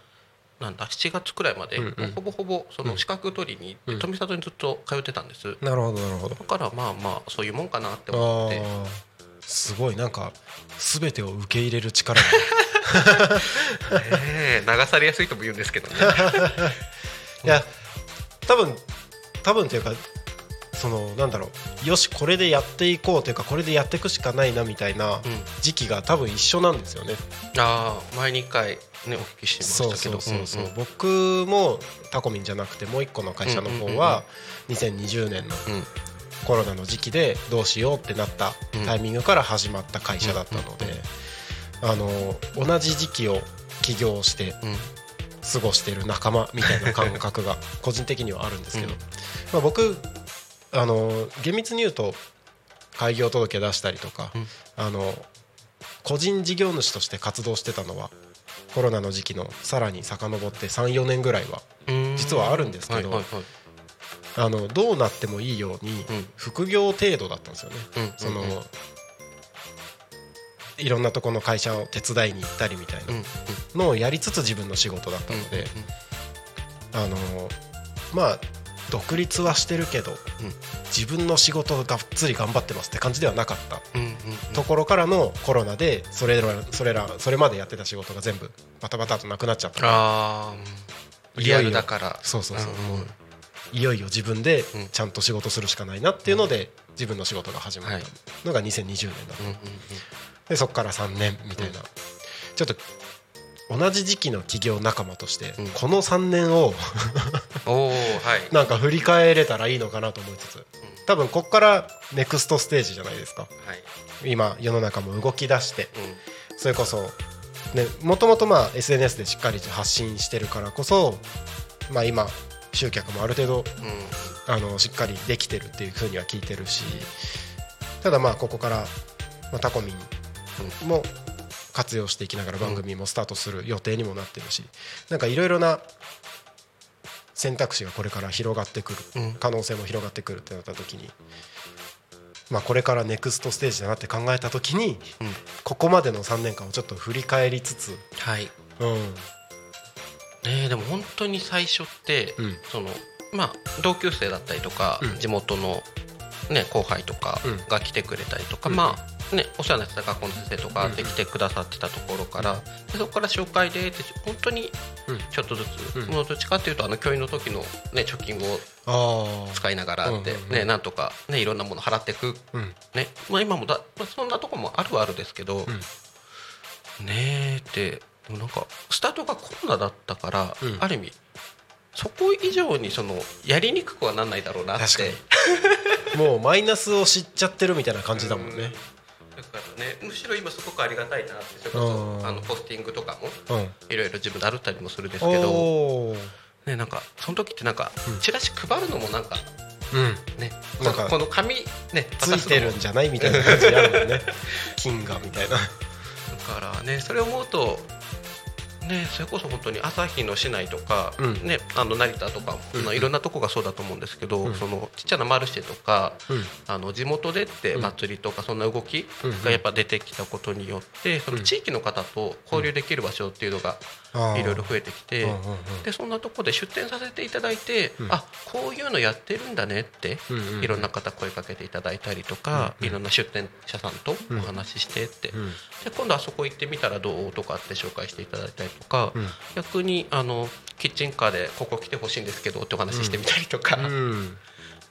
なんだしちがつくらいまで、うんうん、ほぼほぼその資格取りに、うん、富里にずっと通ってたんです。なるほどなるほど。だからまあまあそういうもんかなって思って、すごいなんか全てを受け入れる力がね、流されやすいとも言うんですけどねいや多分多分というか、そのなんだろう、よしこれでやっていこうというか、これでやっていくしかないなみたいな時期が多分一緒なんですよね、うん、ああ前にいっかい、ね、お聞きしましたけど、そうそうそうそう、うんうん、僕もタコミンじゃなくてもういっこの会社の方はにせんにじゅうねんのコロナの時期でどうしようってなったタイミングから始まった会社だったので、あの同じ時期を起業して、うん、過ごしてる仲間みたいな感覚が個人的にはあるんですけど、うん、まあ、僕あの厳密に言うと開業届出したりとか、うん、あの個人事業主として活動してたのはコロナの時期のさらに遡って さん,よ 年ぐらいは実はあるんですけど、はいはいはい、あのどうなってもいいように副業程度だったんですよね、うん、その、うんうんうん、いろんなとこの会社を手伝いに行ったりみたいなのをやりつつ自分の仕事だったので、あのまあ独立はしてるけど自分の仕事をがっつり頑張ってますって感じではなかったところからのコロナで、それらそれらそれまでやってた仕事が全部バタバタとなくなっちゃったから、あリアルだから、そうそうそう、もういよいよ自分でちゃんと仕事するしかないなっていうので自分の仕事が始まったのがにせんにじゅうねんだったで、そこからさんねんみたいな、うん、ちょっと同じ時期の企業仲間として、うん、このさんねんをお、はい、なんか振り返れたらいいのかなと思いつつ、うん、多分ここからネクストステージじゃないですか、はい、今世の中も動き出して、うん、それこそ、ね、もともとまあ エスエヌエス でしっかり発信してるからこそ、まあ、今集客もある程度、うん、あのしっかりできてるっていうふうには聞いてるし、ただまあここから、まあ、タコミンも活用していきながら番組もスタートする予定にもなってるし、なんかいろいろな選択肢がこれから広がってくる、可能性も広がってくるってなった時に、まあこれからネクストステージだなって考えた時に、ここまでのさんねんかんをちょっと振り返りつつ、はい、うん、ねえ、でも本当に最初って、うん、そのまあ同級生だったりとか、うん、地元のね、後輩とかが来てくれたりとか、うん、まあね、お世話になってた学校の先生とかで来てくださってたところから、うん、でそこから紹介でって本当にちょっとずつ、うん、もうどっちかっていうとあの教員の時の、ね、貯金を使いながらって、うんうんうん、ね、なんとか、ね、いろんなもの払っていく、うん、ね、まあ、今もだ、まあ、そんなとこもあるはあるですけど、うん、ねーって、でもなんかスタートがコロナだったから、うん、ある意味そこ以上にそのやりにくくはなんないだろうなって、確かにもうマイナスを知っちゃってるみたいな感じだもんね、うん、だからね、むしろ今すごくありがたいなって、それこそあのポスティングとかもいろいろ自分で歩ったりもするんですけど、ね、なんかその時ってなんかチラシ配るのもなんか、うん、ね、なんかこの紙、ね、ついてるんじゃないみたいな感じであるもんね金がみたいなだからね、それを思うとね、それこそ本当に朝日の市内とか、うんね、あの成田とか、うんまあ、いろんなとこがそうだと思うんですけど、うん、そのちっちゃなマルシェとか、うん、あの地元でって祭りとかそんな動きがやっぱ出てきたことによってその地域の方と交流できる場所っていうのがいろいろ増えてきて、でそんなとこで出店させていただいて、うん、あこういうのやってるんだねっていろんな方声かけていただいたりとか、いろんな出店者さんとお話ししてって、うんうん、で今度あそこ行ってみたらどうとかって紹介していただいたりとか、うん、逆にあのキッチンカーでここ来てほしいんですけどってお話ししてみたりとか、うんうん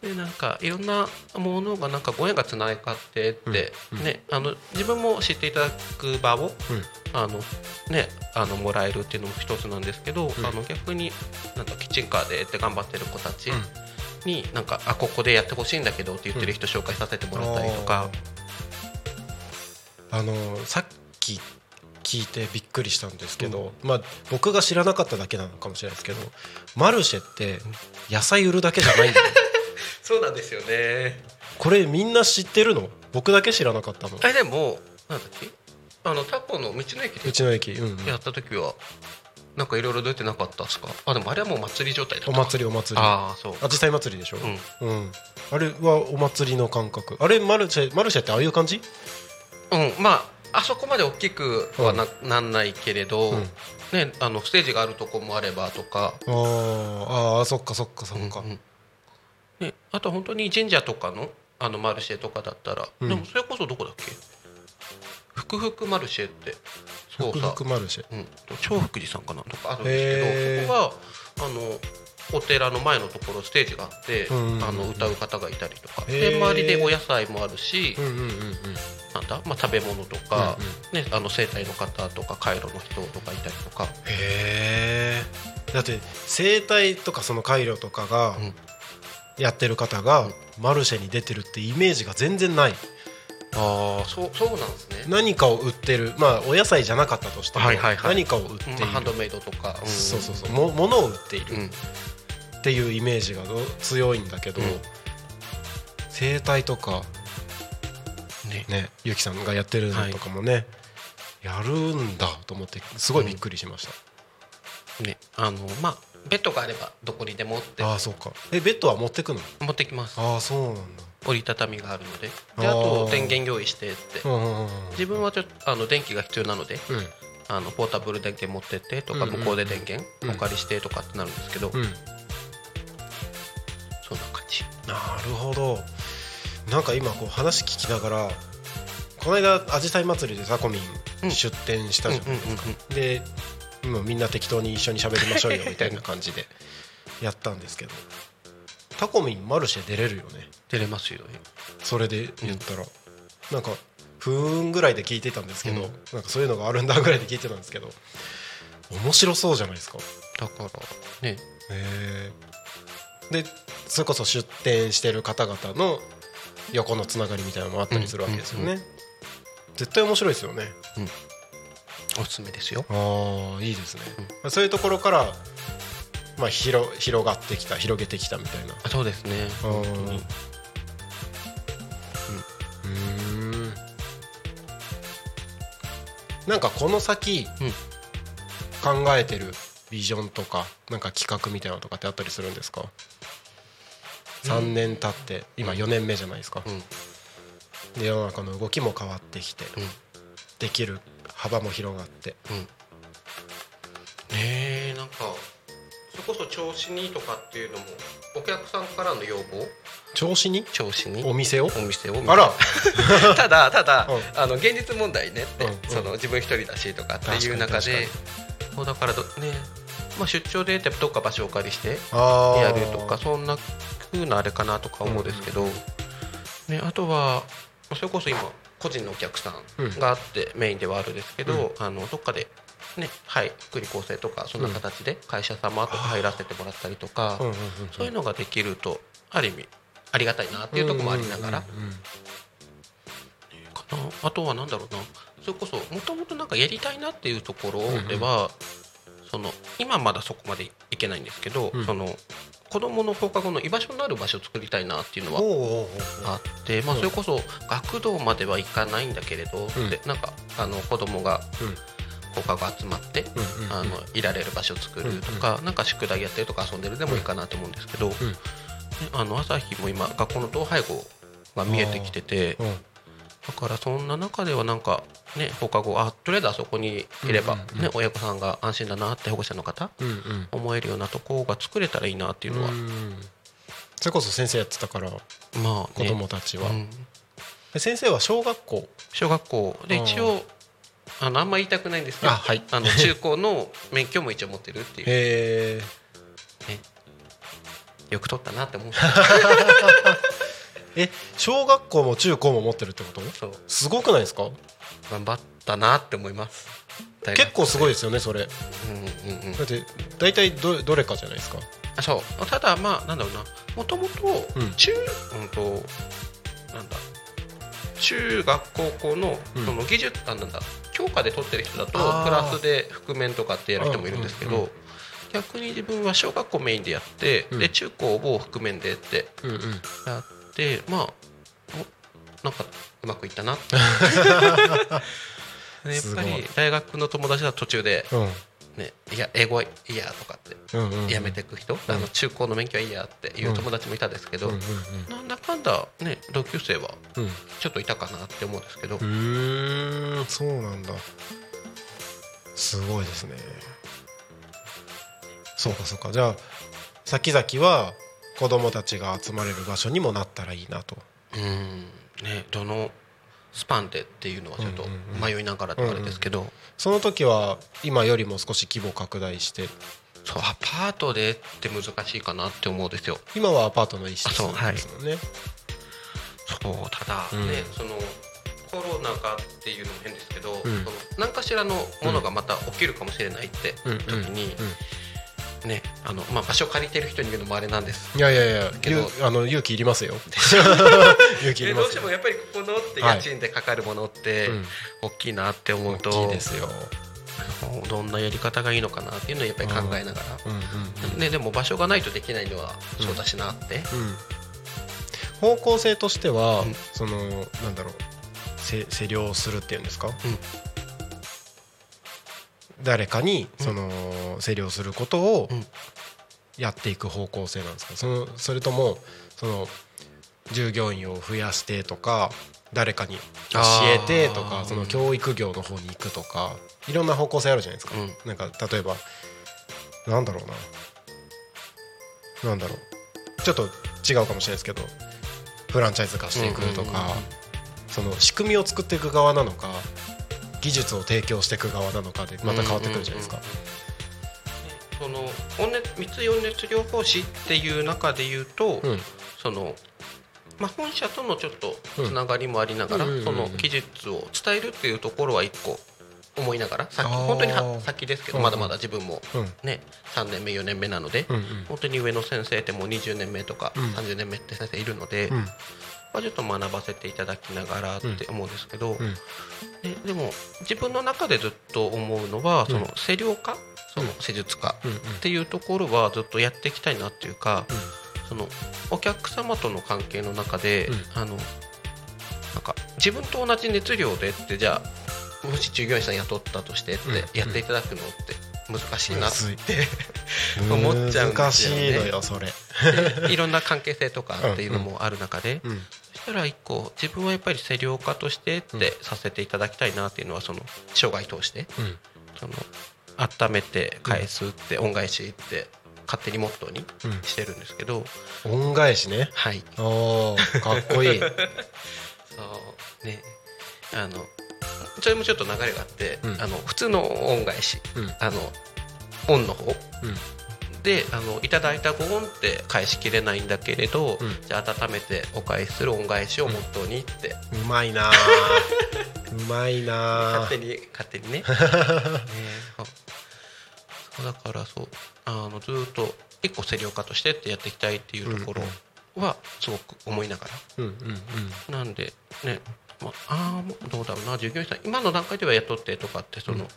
でなんかいろんなものがなんかご縁がつながってって、うんね、あの自分も知っていただく場を、うんあのね、あのもらえるっていうのも一つなんですけど、うん、あの逆になんかキッチンカーでって頑張ってる子たちになんか、うん、あここでやってほしいんだけどって言ってる人紹介させてもらったりとか、うん、あのさっき聞いてびっくりしたんですけど、うんまあ、僕が知らなかっただけなのかもしれないですけどマルシェって野菜売るだけじゃないんだよそうなんですよね。これみんな知ってるの？僕だけ知らなかったの。あれでもなんだっけ？あのタコの道の駅で道の駅、うんうん、やった時はなんかいろいろ出てなかったですか？あでもあれはもう祭り状態だった。お祭りお祭り。ああそう。あ実際祭りでしょ？うん、うん、あれはお祭りの感覚。あれマルシェマルシェってああいう感じ？うんまあ。あそこまで大きくは な,、うん、なんないけれど、うんね、あのステージがあるとこもあればとか。ああそっかそっかそっか。うんうんね、あと本当に神社とか の, あのマルシェとかだったら、うん、でもそれこそどこだっけふくふくマルシェってそうさふくふくマルシェ、うん、長福寺さんかなとかあるんですけど、そこはあのお寺の前のところステージがあって、うんうんうん、あの歌う方がいたりとかで周りでお野菜もあるし、うんうんうんうん、なんだ、まあ、食べ物とか、うんうんね、あの生態の方とかカイロの人とかいたりとか。へーだって生態とかそのカイロとかが、うんやってる方がマルシェに出てるってイメージが全然ない。ああ、そう、そうなんですね。何かを売ってる、まあお野菜じゃなかったとしても、はいはいはい、何かを売っている、まあ、ハンドメイドとか、うん、そうそうそう、も物を売っている、うん、っていうイメージが強いんだけど、うん、生態とかね、ね、ゆきさんがやってるのとかもね、はい、やるんだと思ってすごいびっくりしました。うん、ね、あのまあ。ベッドがあればどこにでもって。ああそうか。えベッドは持ってくの？持ってきます。ああそうなんだ。折りたたみがあるの で, であと電源用意してって。自分はちょっとあの電気が必要なので、うん、あのポータブル電源持ってってとか、うんうん、向こうで電源お借りしてとかってなるんですけど、うんうん、そんな感じ。なるほど。なんか今こう話聞きながらこの間あじさい祭りでタコミン出店したじゃないですか、うんうんうんうん、で今みんな適当に一緒に喋りましょうよみたいな感じでやったんですけどタコミンマルシェ出れるよね。出れますよね。それで言ったら、うん、なんかふーんぐらいで聞いてたんですけど、うん、なんかそういうのがあるんだぐらいで聞いてたんですけど面白そうじゃないですか。だからねえー、でそれこそ出店してる方々の横のつながりみたいなのもあったりするわけですよね、うんうんうん、絶対面白いですよね、うんおすすめですよ。あいいですね、うん、そういうところから、まあ、広, 広がってきた広げてきたみたいな。あそうですね。あ本当に、うん、うーんなんかこの先、うん、考えてるビジョンとかなんか企画みたいなのとかってあったりするんですか、うん、さんねん経って今よねんめじゃないですか、うん、で世の中の動きも変わってきて、うん、できる幅も広がって、うん、ねえなんかそれこそ調子にとかっていうのもお客さんからの要望。調子に調子にお店をお店をあらただただ、うん、あの現実問題ねって、うんうん、その自分一人だしとかっていう中でもうだからど、ねまあ、出張でどっか場所をお借りしてやるとかそんな風なあれかなとか思うんですけど、うんうんね、あとはそれこそ今個人のお客さんがあってメインではあるんですけど、うん、あのどっかで、ねはい、福利厚生とかそんな形で会社様とか入らせてもらったりとか、うん、そういうのができるとある意味ありがたいなっていうところもありながら、うんうんうんうん、かな。あとはなんだろうなそれこそもともとなんかやりたいなっていうところでは、うんうん、その今まだそこまでいけないんですけど、うん、その子どもの放課後の居場所のある場所を作りたいなっていうのはあって、まあ、それこそ学童まではいかないんだけれどって、うん、なんかあの子どもがとかが集まって、うんうんうん、あのいられる場所を作るとか、うんうん、なんか宿題やってるとか遊んでるでもいいかなと思うんですけど、うん、あの朝日も今学校の統廃合が見えてきてて、うん、だからそんな中ではなんか、ね、放課後あとりあえずあそこにいれば、ねうんうんうん、親御さんが安心だなって保護者の方、うんうん、思えるようなとこが作れたらいいなっていうのは、うん、それこそ先生やってたから、まあね、子どもたちは、うん先生は小学校小学校で一応 あのあんま言いたくないんですけどあ、はい、あの中高の免許も一応持ってるっていうへえ、ね、よく取ったなって思ってえ小学校も中高も持ってるってこと？そうすごくないですか？頑張ったなって思います。結構すごいですよねそれ、うんうんうん、だって大体 ど, どれかじゃないですか。あそうただまあなんだろうなもともと中、うん、うんとなんだ中学高校 の, その技術、うん、あなんだ教科で取ってる人だとプラスで覆面とかってやる人もいるんですけど、うんうんうん、逆に自分は小学校メインでやって、うん、で中高を覆面でってやって、うんうん、まあなんかうまくいったなってやっぱり大学の友達は途中で、うんね、いや英語はいいやとかって、うんうん、やめていく人、うん、あの中高の免許はいいやっていう友達もいたんですけど、うんうんうん、なんだかんだ、ね、同級生はちょっといたかなって思うんですけど、うん、うーんそうなんだすごいですね。そうかそうかじゃあ先々は子どもたちが集まれる場所にもなったらいいなとうん、ね、どのスパンでっていうのはちょっと迷いながらってあれですけど、うんうんうん、その時は今よりも少し規模拡大してそうアパートでって難しいかなって思うんですよ。今はアパートの一室なんですよね。そう、はい、そうただ、うん、ねそのコロナ禍っていうのも変ですけど、うん、その何かしらのものがまた起きるかもしれないって時に、うんうんうんうんねあのまあ、場所借りてる人に言うのもあれなんですいやいやいやけどあの勇気いりますよ勇気いりますよどうしてもやっぱりここのって家賃でかかるものって、はいうん、大きいなって思うと大きいですよ。どんなやり方がいいのかなっていうのをやっぱり考えながら、うんうんうんね、でも場所がないとできないのはそうだしなって、うんうん、方向性としては、うん、そのなんだろう施量するっていうんですか、うん誰かにその整理をすることをやっていく方向性なんですか？ そのそれともその従業員を増やしてとか誰かに教えてとかその教育業の方に行くとかいろんな方向性あるじゃないですか。なんか例えばなんだろうななんだろうちょっと違うかもしれないですけどフランチャイズ化していくとかその仕組みを作っていく側なのか技術を提供していく側なのかでまた変わってくるじゃないですか。その温熱密温熱療法士っていう中で言うと、うんそのまあ、本社とのちょっとつながりもありながら、うん、その技術を伝えるっていうところは一個思いながら先本当に先ですけど、うん、まだまだ自分も、ねうん、さんねんめよねんめなので、うんうん、本当に上の先生ってもうにじゅうねんめとかさんじゅうねんめって先生いるので、うんうんまあ、ちょっと学ばせていただきながらって思うんですけど、うんうんで, でも自分の中でずっと思うのはその施療家、うん、その施術家っていうところはずっとやっていきたいなっていうか、うん、そのお客様との関係の中で、うん、あのなんか自分と同じ熱量でってじゃあもし従業員さん雇ったとしてってやっていただくのって難しいなって、うん、思っちゃうんですよね。難しいのよそれいろんな関係性とかっていうのもある中で、うんうんうんそしたらいっこ自分はやっぱり施療家としてってさせていただきたいなっていうのはその生涯通して、うん、その温めて返すって恩返しって勝手にモットーにしてるんですけど、うん、恩返しねはいおーかっこいいそうねあのそれもちょっと流れがあって、うん、あの普通の恩返し、うん、あの恩の方、うんであのいただいたご恩って返しきれないんだけれど、うん、じゃあ温めてお返しする恩返しをモットーにって、うん、うまいなうまいな勝手に勝手に ね, ねそうだからそうあのずっと一個施療家としてってやっていきたいっていうところはすごく思いながら、うんうんうん、なんでね、まああどうだろうな従業員さん今の段階では雇ってとかってその、うん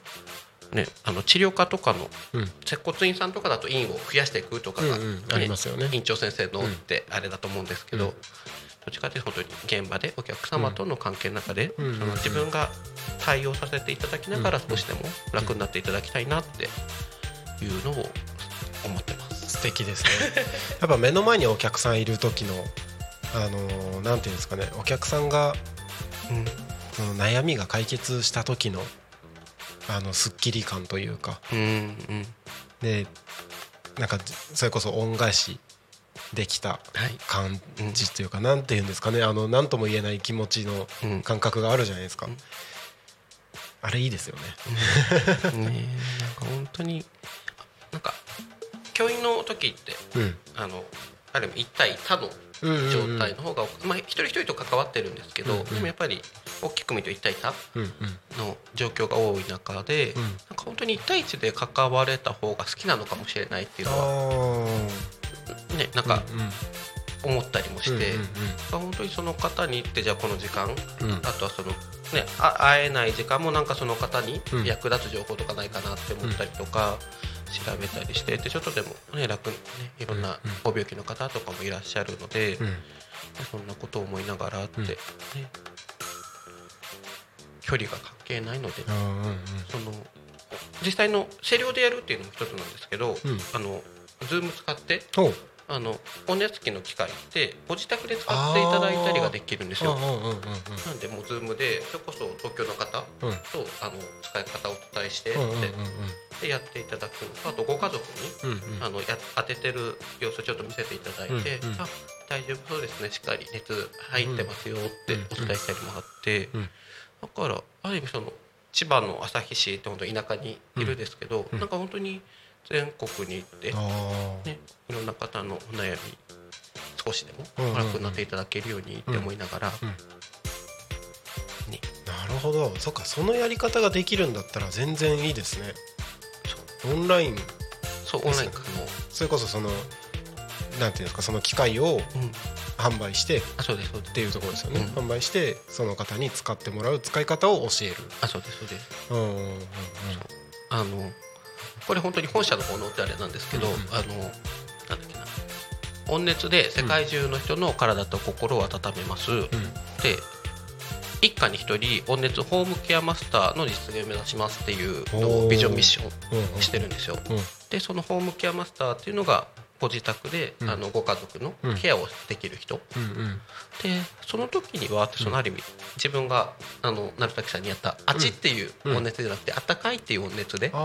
ね、あの治療科とかの接骨院さんとかだと院を増やしていくとかが、ねうんうんありますよね、院長先生のってあれだと思うんですけど、うん、どっちかというと本当に現場でお客様との関係の中で、うん、その自分が対応させていただきながら少しでも楽になっていただきたいなっていうのを思ってます。素敵ですねやっぱ目の前にお客さんいる時のあのなんていうんですかね、お客さんが、うん、その悩みが解決した時のあのスッキリ感というか、うんうん、でなんかそれこそ恩返しできた感じというか、はい、なんていうんですかね、あの何とも言えない気持ちの感覚があるじゃないですか、うん、あれいいですよね、うん、ねなんか本当になんか教員の時って、うん、あのあれも一対他の状態の方が、うんうんうん、まあ、一人一人と関わってるんですけど、うんうん、でもやっぱり大きく見ると一対他の状況が多い中で、うんうん、なんか本当に一対一で関われた方が好きなのかもしれないっていうのは、うんね、なんか思ったりもして、うんうん、本当にその方に行ってじゃあこの時間、うん、あとはその、ね、会えない時間もなんかその方に役立つ情報とかないかなって思ったりとか、うんうん、調べたりしてでちょっとでも、ね、楽に、ね、いろんなご病気の方とかもいらっしゃるので、うん、そんなことを思いながらって、ね、うん、距離が関係ないので、うんうん、その実際の声量でやるっていうのも一つなんですけど、うん、あの Zoom 使ってあのお寝つきの機械ってご自宅で使っていただいたりができるんですよ。なんでもう Zoom でそれこそ東京の方と、うん、あの使い方をお伝えして、うんうんうんうん、でやっていただくのと、あとご家族に、うんうん、あのや当ててる様子をちょっと見せていただいて、うんうん、あ大丈夫そうですね、しっかり熱入ってますよってお伝えしたりもあって、うんうんうん、だからある意味その千葉の旭市って本当田舎にいるんですけど、うんうん、なんか本当に全国に行って、ね、いろんな方のお悩み少しでも楽になっていただけるようにって思いながら、うんうんうんね、なるほど、そっか、そのやり方ができるんだったら全然いいですね。オンライン、そうオンラインか、それこそそのなんていうんですか、その機械を販売して、うん、あそうですっていうところですよね、うん、販売してその方に使ってもらう使い方を教える、あそうですそうです、うんうんうん、あのこれ本当に本社の方のってあれなんですけど、うんうん、あのなんだっけな、温熱で世界中の人の体と心を温めます、うん、で一家に一人温熱ホームケアマスターの実現を目指しますっていうのをビジョンミッションしてるんですよ、うんうん、でそのホームケアマスターっていうのがご自宅で、うん、あのご家族のケアをできる人、うんうん、でその時にはそのある意味、うん、自分があの成崎さんにやったあちっていう温熱じゃなくてあったかいっていう温熱で、うん、あ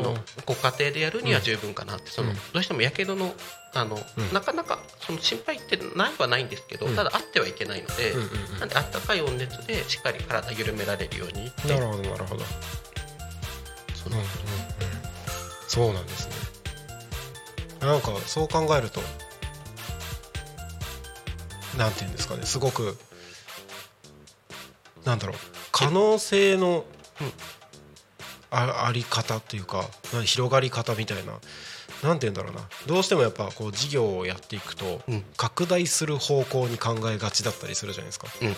のご家庭でやるには十分かなって、そのどうしてもやけどのあの、うん、なかなかその心配ってないはないんですけど、うん、ただあってはいけないので、うんうんうん、なんであったかい温熱でしっかり体緩められるように、なるほどなるほど、その、うんうんうん、そうなんですね。なんかそう考えるとなんていうんですかね、すごくなんだろう、可能性の あ, あり方というか広がり方みたいな、なんていうんだろうな、どうしてもやっぱこう事業をやっていくと拡大する方向に考えがちだったりするじゃないですか、うんうん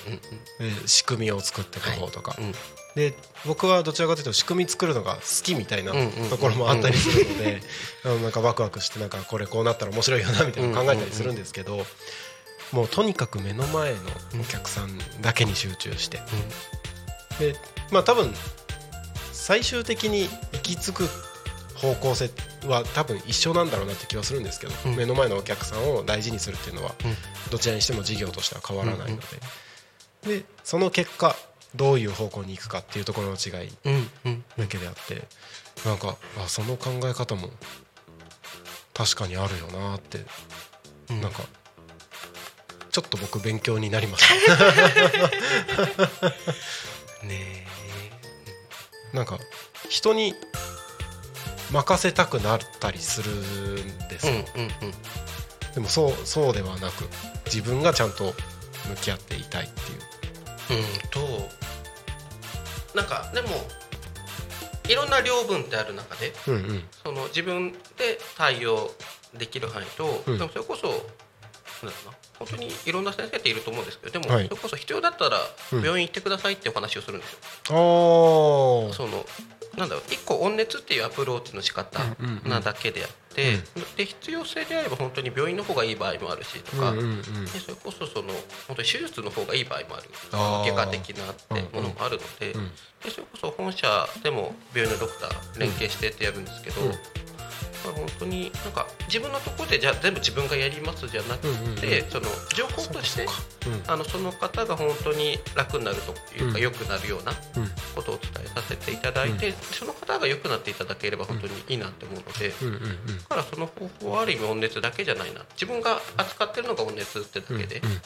うん、で仕組みを作っていこうとか、はい、うん、で僕はどちらかというと仕組み作るのが好きみたいなところもあったりするので、なんかワクワクしてなんかこれこうなったら面白いよなみたいな考えたりするんですけど、もうとにかく目の前のお客さんだけに集中して、でまあ多分最終的に行き着く方向性は多分一緒なんだろうなって気はするんですけど、目の前のお客さんを大事にするっていうのはどちらにしても事業としては変わらないので、でその結果どういう方向に行くかっていうところの違いだけであって、なんかあその考え方も確かにあるよなって、なんかちょっと僕勉強になりましたねえ、なんか人に任せたくなったりするんですよ、うんうんうん、でもそう、そうではなく自分がちゃんと向き合っていたいっていう、うんとなんかでもいろんな量分ってある中で、うんうん、その自分で対応できる範囲と、うん、でもそれこそなんか本当にいろんな先生っていると思うんですけど、でもそれこそ必要だったら病院行ってくださいってお話をするんですよ、うん、そのなんだろう、いっこ温熱っていうアプローチの仕方なだけであって、うんうんうん、で必要性であれば本当に病院の方がいい場合もあるしとか、うんうんうん、でそれこそその本当に手術の方がいい場合もある、外科的なってものもあるので、うんうん、でそれこそ本社でも病院のドクター連携してってやるんですけど、うんうん、まあ、本当になんか自分のところでじゃあ全部自分がやりますじゃなくて、うんうんうん、その情報として そ, う、うん、あのその方が本当に楽になるというか、うん、良くなるようなことをお伝えさせていただいて、うん、その方が良くなっていただければ本当にいいなって思うので、うんうんうんうん、だからその方法はある意味温熱だけじゃないな、自分が扱ってるのが温熱ってだけで、うんうん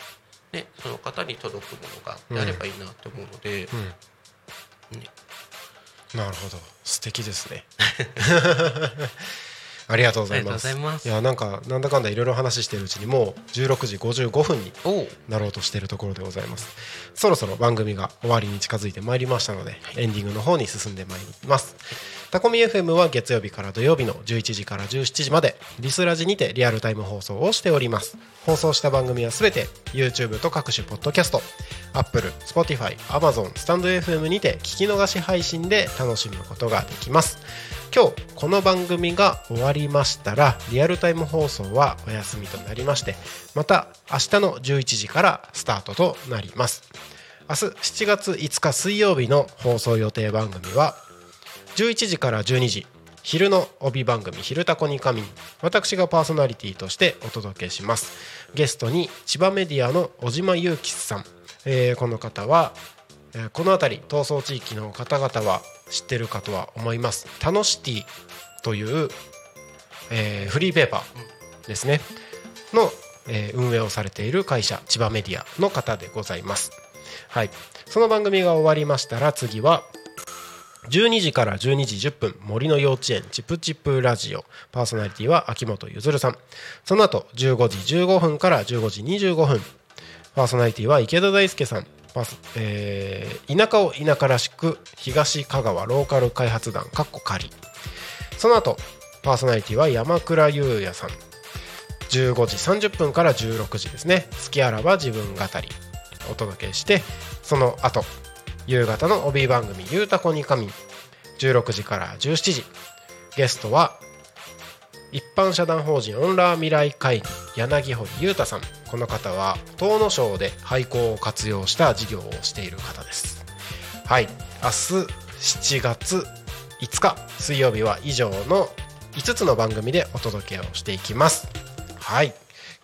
ね、その方に届くものがあればいいなと思うので、うんうんね、なるほど、素敵ですねありがとうございます。いや、なんかなんだかんだいろいろ話しているうちにもうじゅうろくじごじゅうごふんになろうとしているところでございます。そろそろ番組が終わりに近づいてまいりましたので、はい、エンディングの方に進んでまいります。タコミ エフエム は月曜日から土曜日のじゅういちじからじゅうしちじまでリスラジにてリアルタイム放送をしております。放送した番組はすべて YouTube と各種ポッドキャスト Apple、Spotify、Amazon、スタンド エフエム にて聞き逃し配信で楽しむことができます。今日この番組が終わりましたらリアルタイム放送はお休みとなりまして、また明日のじゅういちじからスタートとなります。明日しちがついつか水曜日の放送予定番組はじゅういちじからじゅうにじ、昼の帯番組昼タコに仮眠、私がパーソナリティとしてお届けします。ゲストに千葉メディアの小島雄吉さん、えー、この方はこの辺り闘争地域の方々は知ってるかとは思います。タノシティという、えー、フリーペーパーですねの、えー、運営をされている会社千葉メディアの方でございます。はい、その番組が終わりましたら次はじゅうにじからじゅうにじじゅっぷん森の幼稚園チプチプラジオ、パーソナリティは秋元ゆずるさん。その後じゅうごじじゅうごふんからじゅうごじにじゅうごふん、パーソナリティは池田大輔さん。えー、田舎を田舎らしく東香川ローカル開発団かっこ仮。その後パーソナリティは山倉優也さん。じゅうごじさんじゅっぷんからじゅうろくじですね、好きあらば自分語りお届けして、その後夕方の帯番組ゆうたこにかみん、じゅうろくじからじゅうしちじ、ゲストは一般社団法人オンラー未来会議柳堀裕太さん。この方は東野省で廃校を活用した事業をしている方です。はい、明日しちがついつか水曜日は以上のいつつの番組でお届けをしていきます。はい、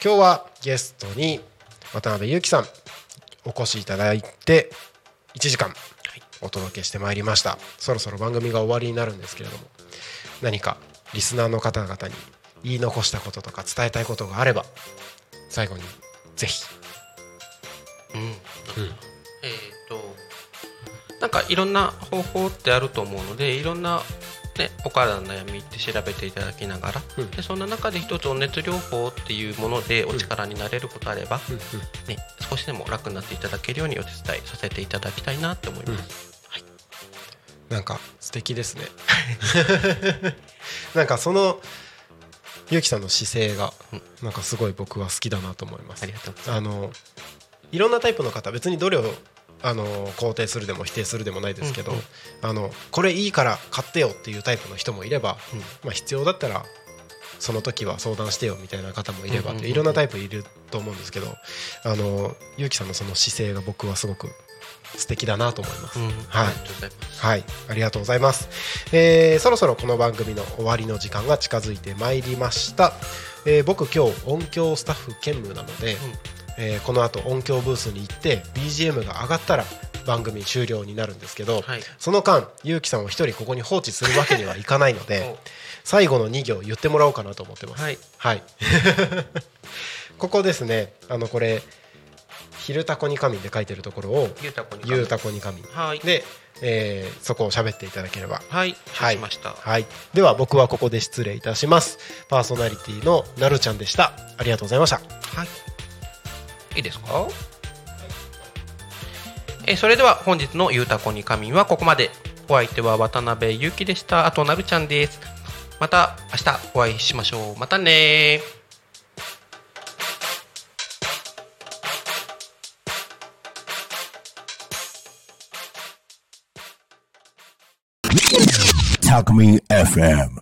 今日はゲストに渡辺裕樹さんお越しいただいていちじかんお届けしてまいりました。そろそろ番組が終わりになるんですけれども、何かリスナーの方々に言い残したこととか伝えたいことがあれば最後にぜひ。うんうん、えーと、なんかいろんな方法ってあると思うので、いろんな、ね、お体の悩みって調べていただきながら、うん、でそんな中で一つ温熱療法っていうものでお力になれることあれば、うんうんうんね、少しでも楽になっていただけるようにお手伝いさせていただきたいなって思います。うんなんか素敵ですねなんかそのゆきさんの姿勢がなんかすごい僕は好きだなと思います。ありがとうございます。あのいろんなタイプの方、別にどれをあの肯定するでも否定するでもないですけど、うんうん、あのこれいいから買ってよっていうタイプの人もいれば、うんまあ、必要だったらその時は相談してよみたいな方もいれば、うんうんうんうん、いろんなタイプいると思うんですけど、あのゆきさんのその姿勢が僕はすごく素敵だなと思います。はい、ありがとうございます。えー、そろそろこの番組の終わりの時間が近づいてまいりました。えー、僕今日音響スタッフ兼務なので、うんえー、この後音響ブースに行って ビージーエム が上がったら番組終了になるんですけど、はい、その間ゆうきさんを一人ここに放置するわけにはいかないので最後のに行言ってもらおうかなと思ってます。はい、はい、ここですね、あのこれ昼タコに神で書いてるところをゆうたこに神で、えー、そこを喋っていただければ。はい、はい、しました。はい、では僕はここで失礼いたします。パーソナリティのなるちゃんでした。ありがとうございました。はい、いいですか、はいえー、それでは本日のゆうたこに神はここまで。お相手は渡辺ゆうきでした。あとなるちゃんです。また明日お会いしましょう。またね。Talk Me エフエム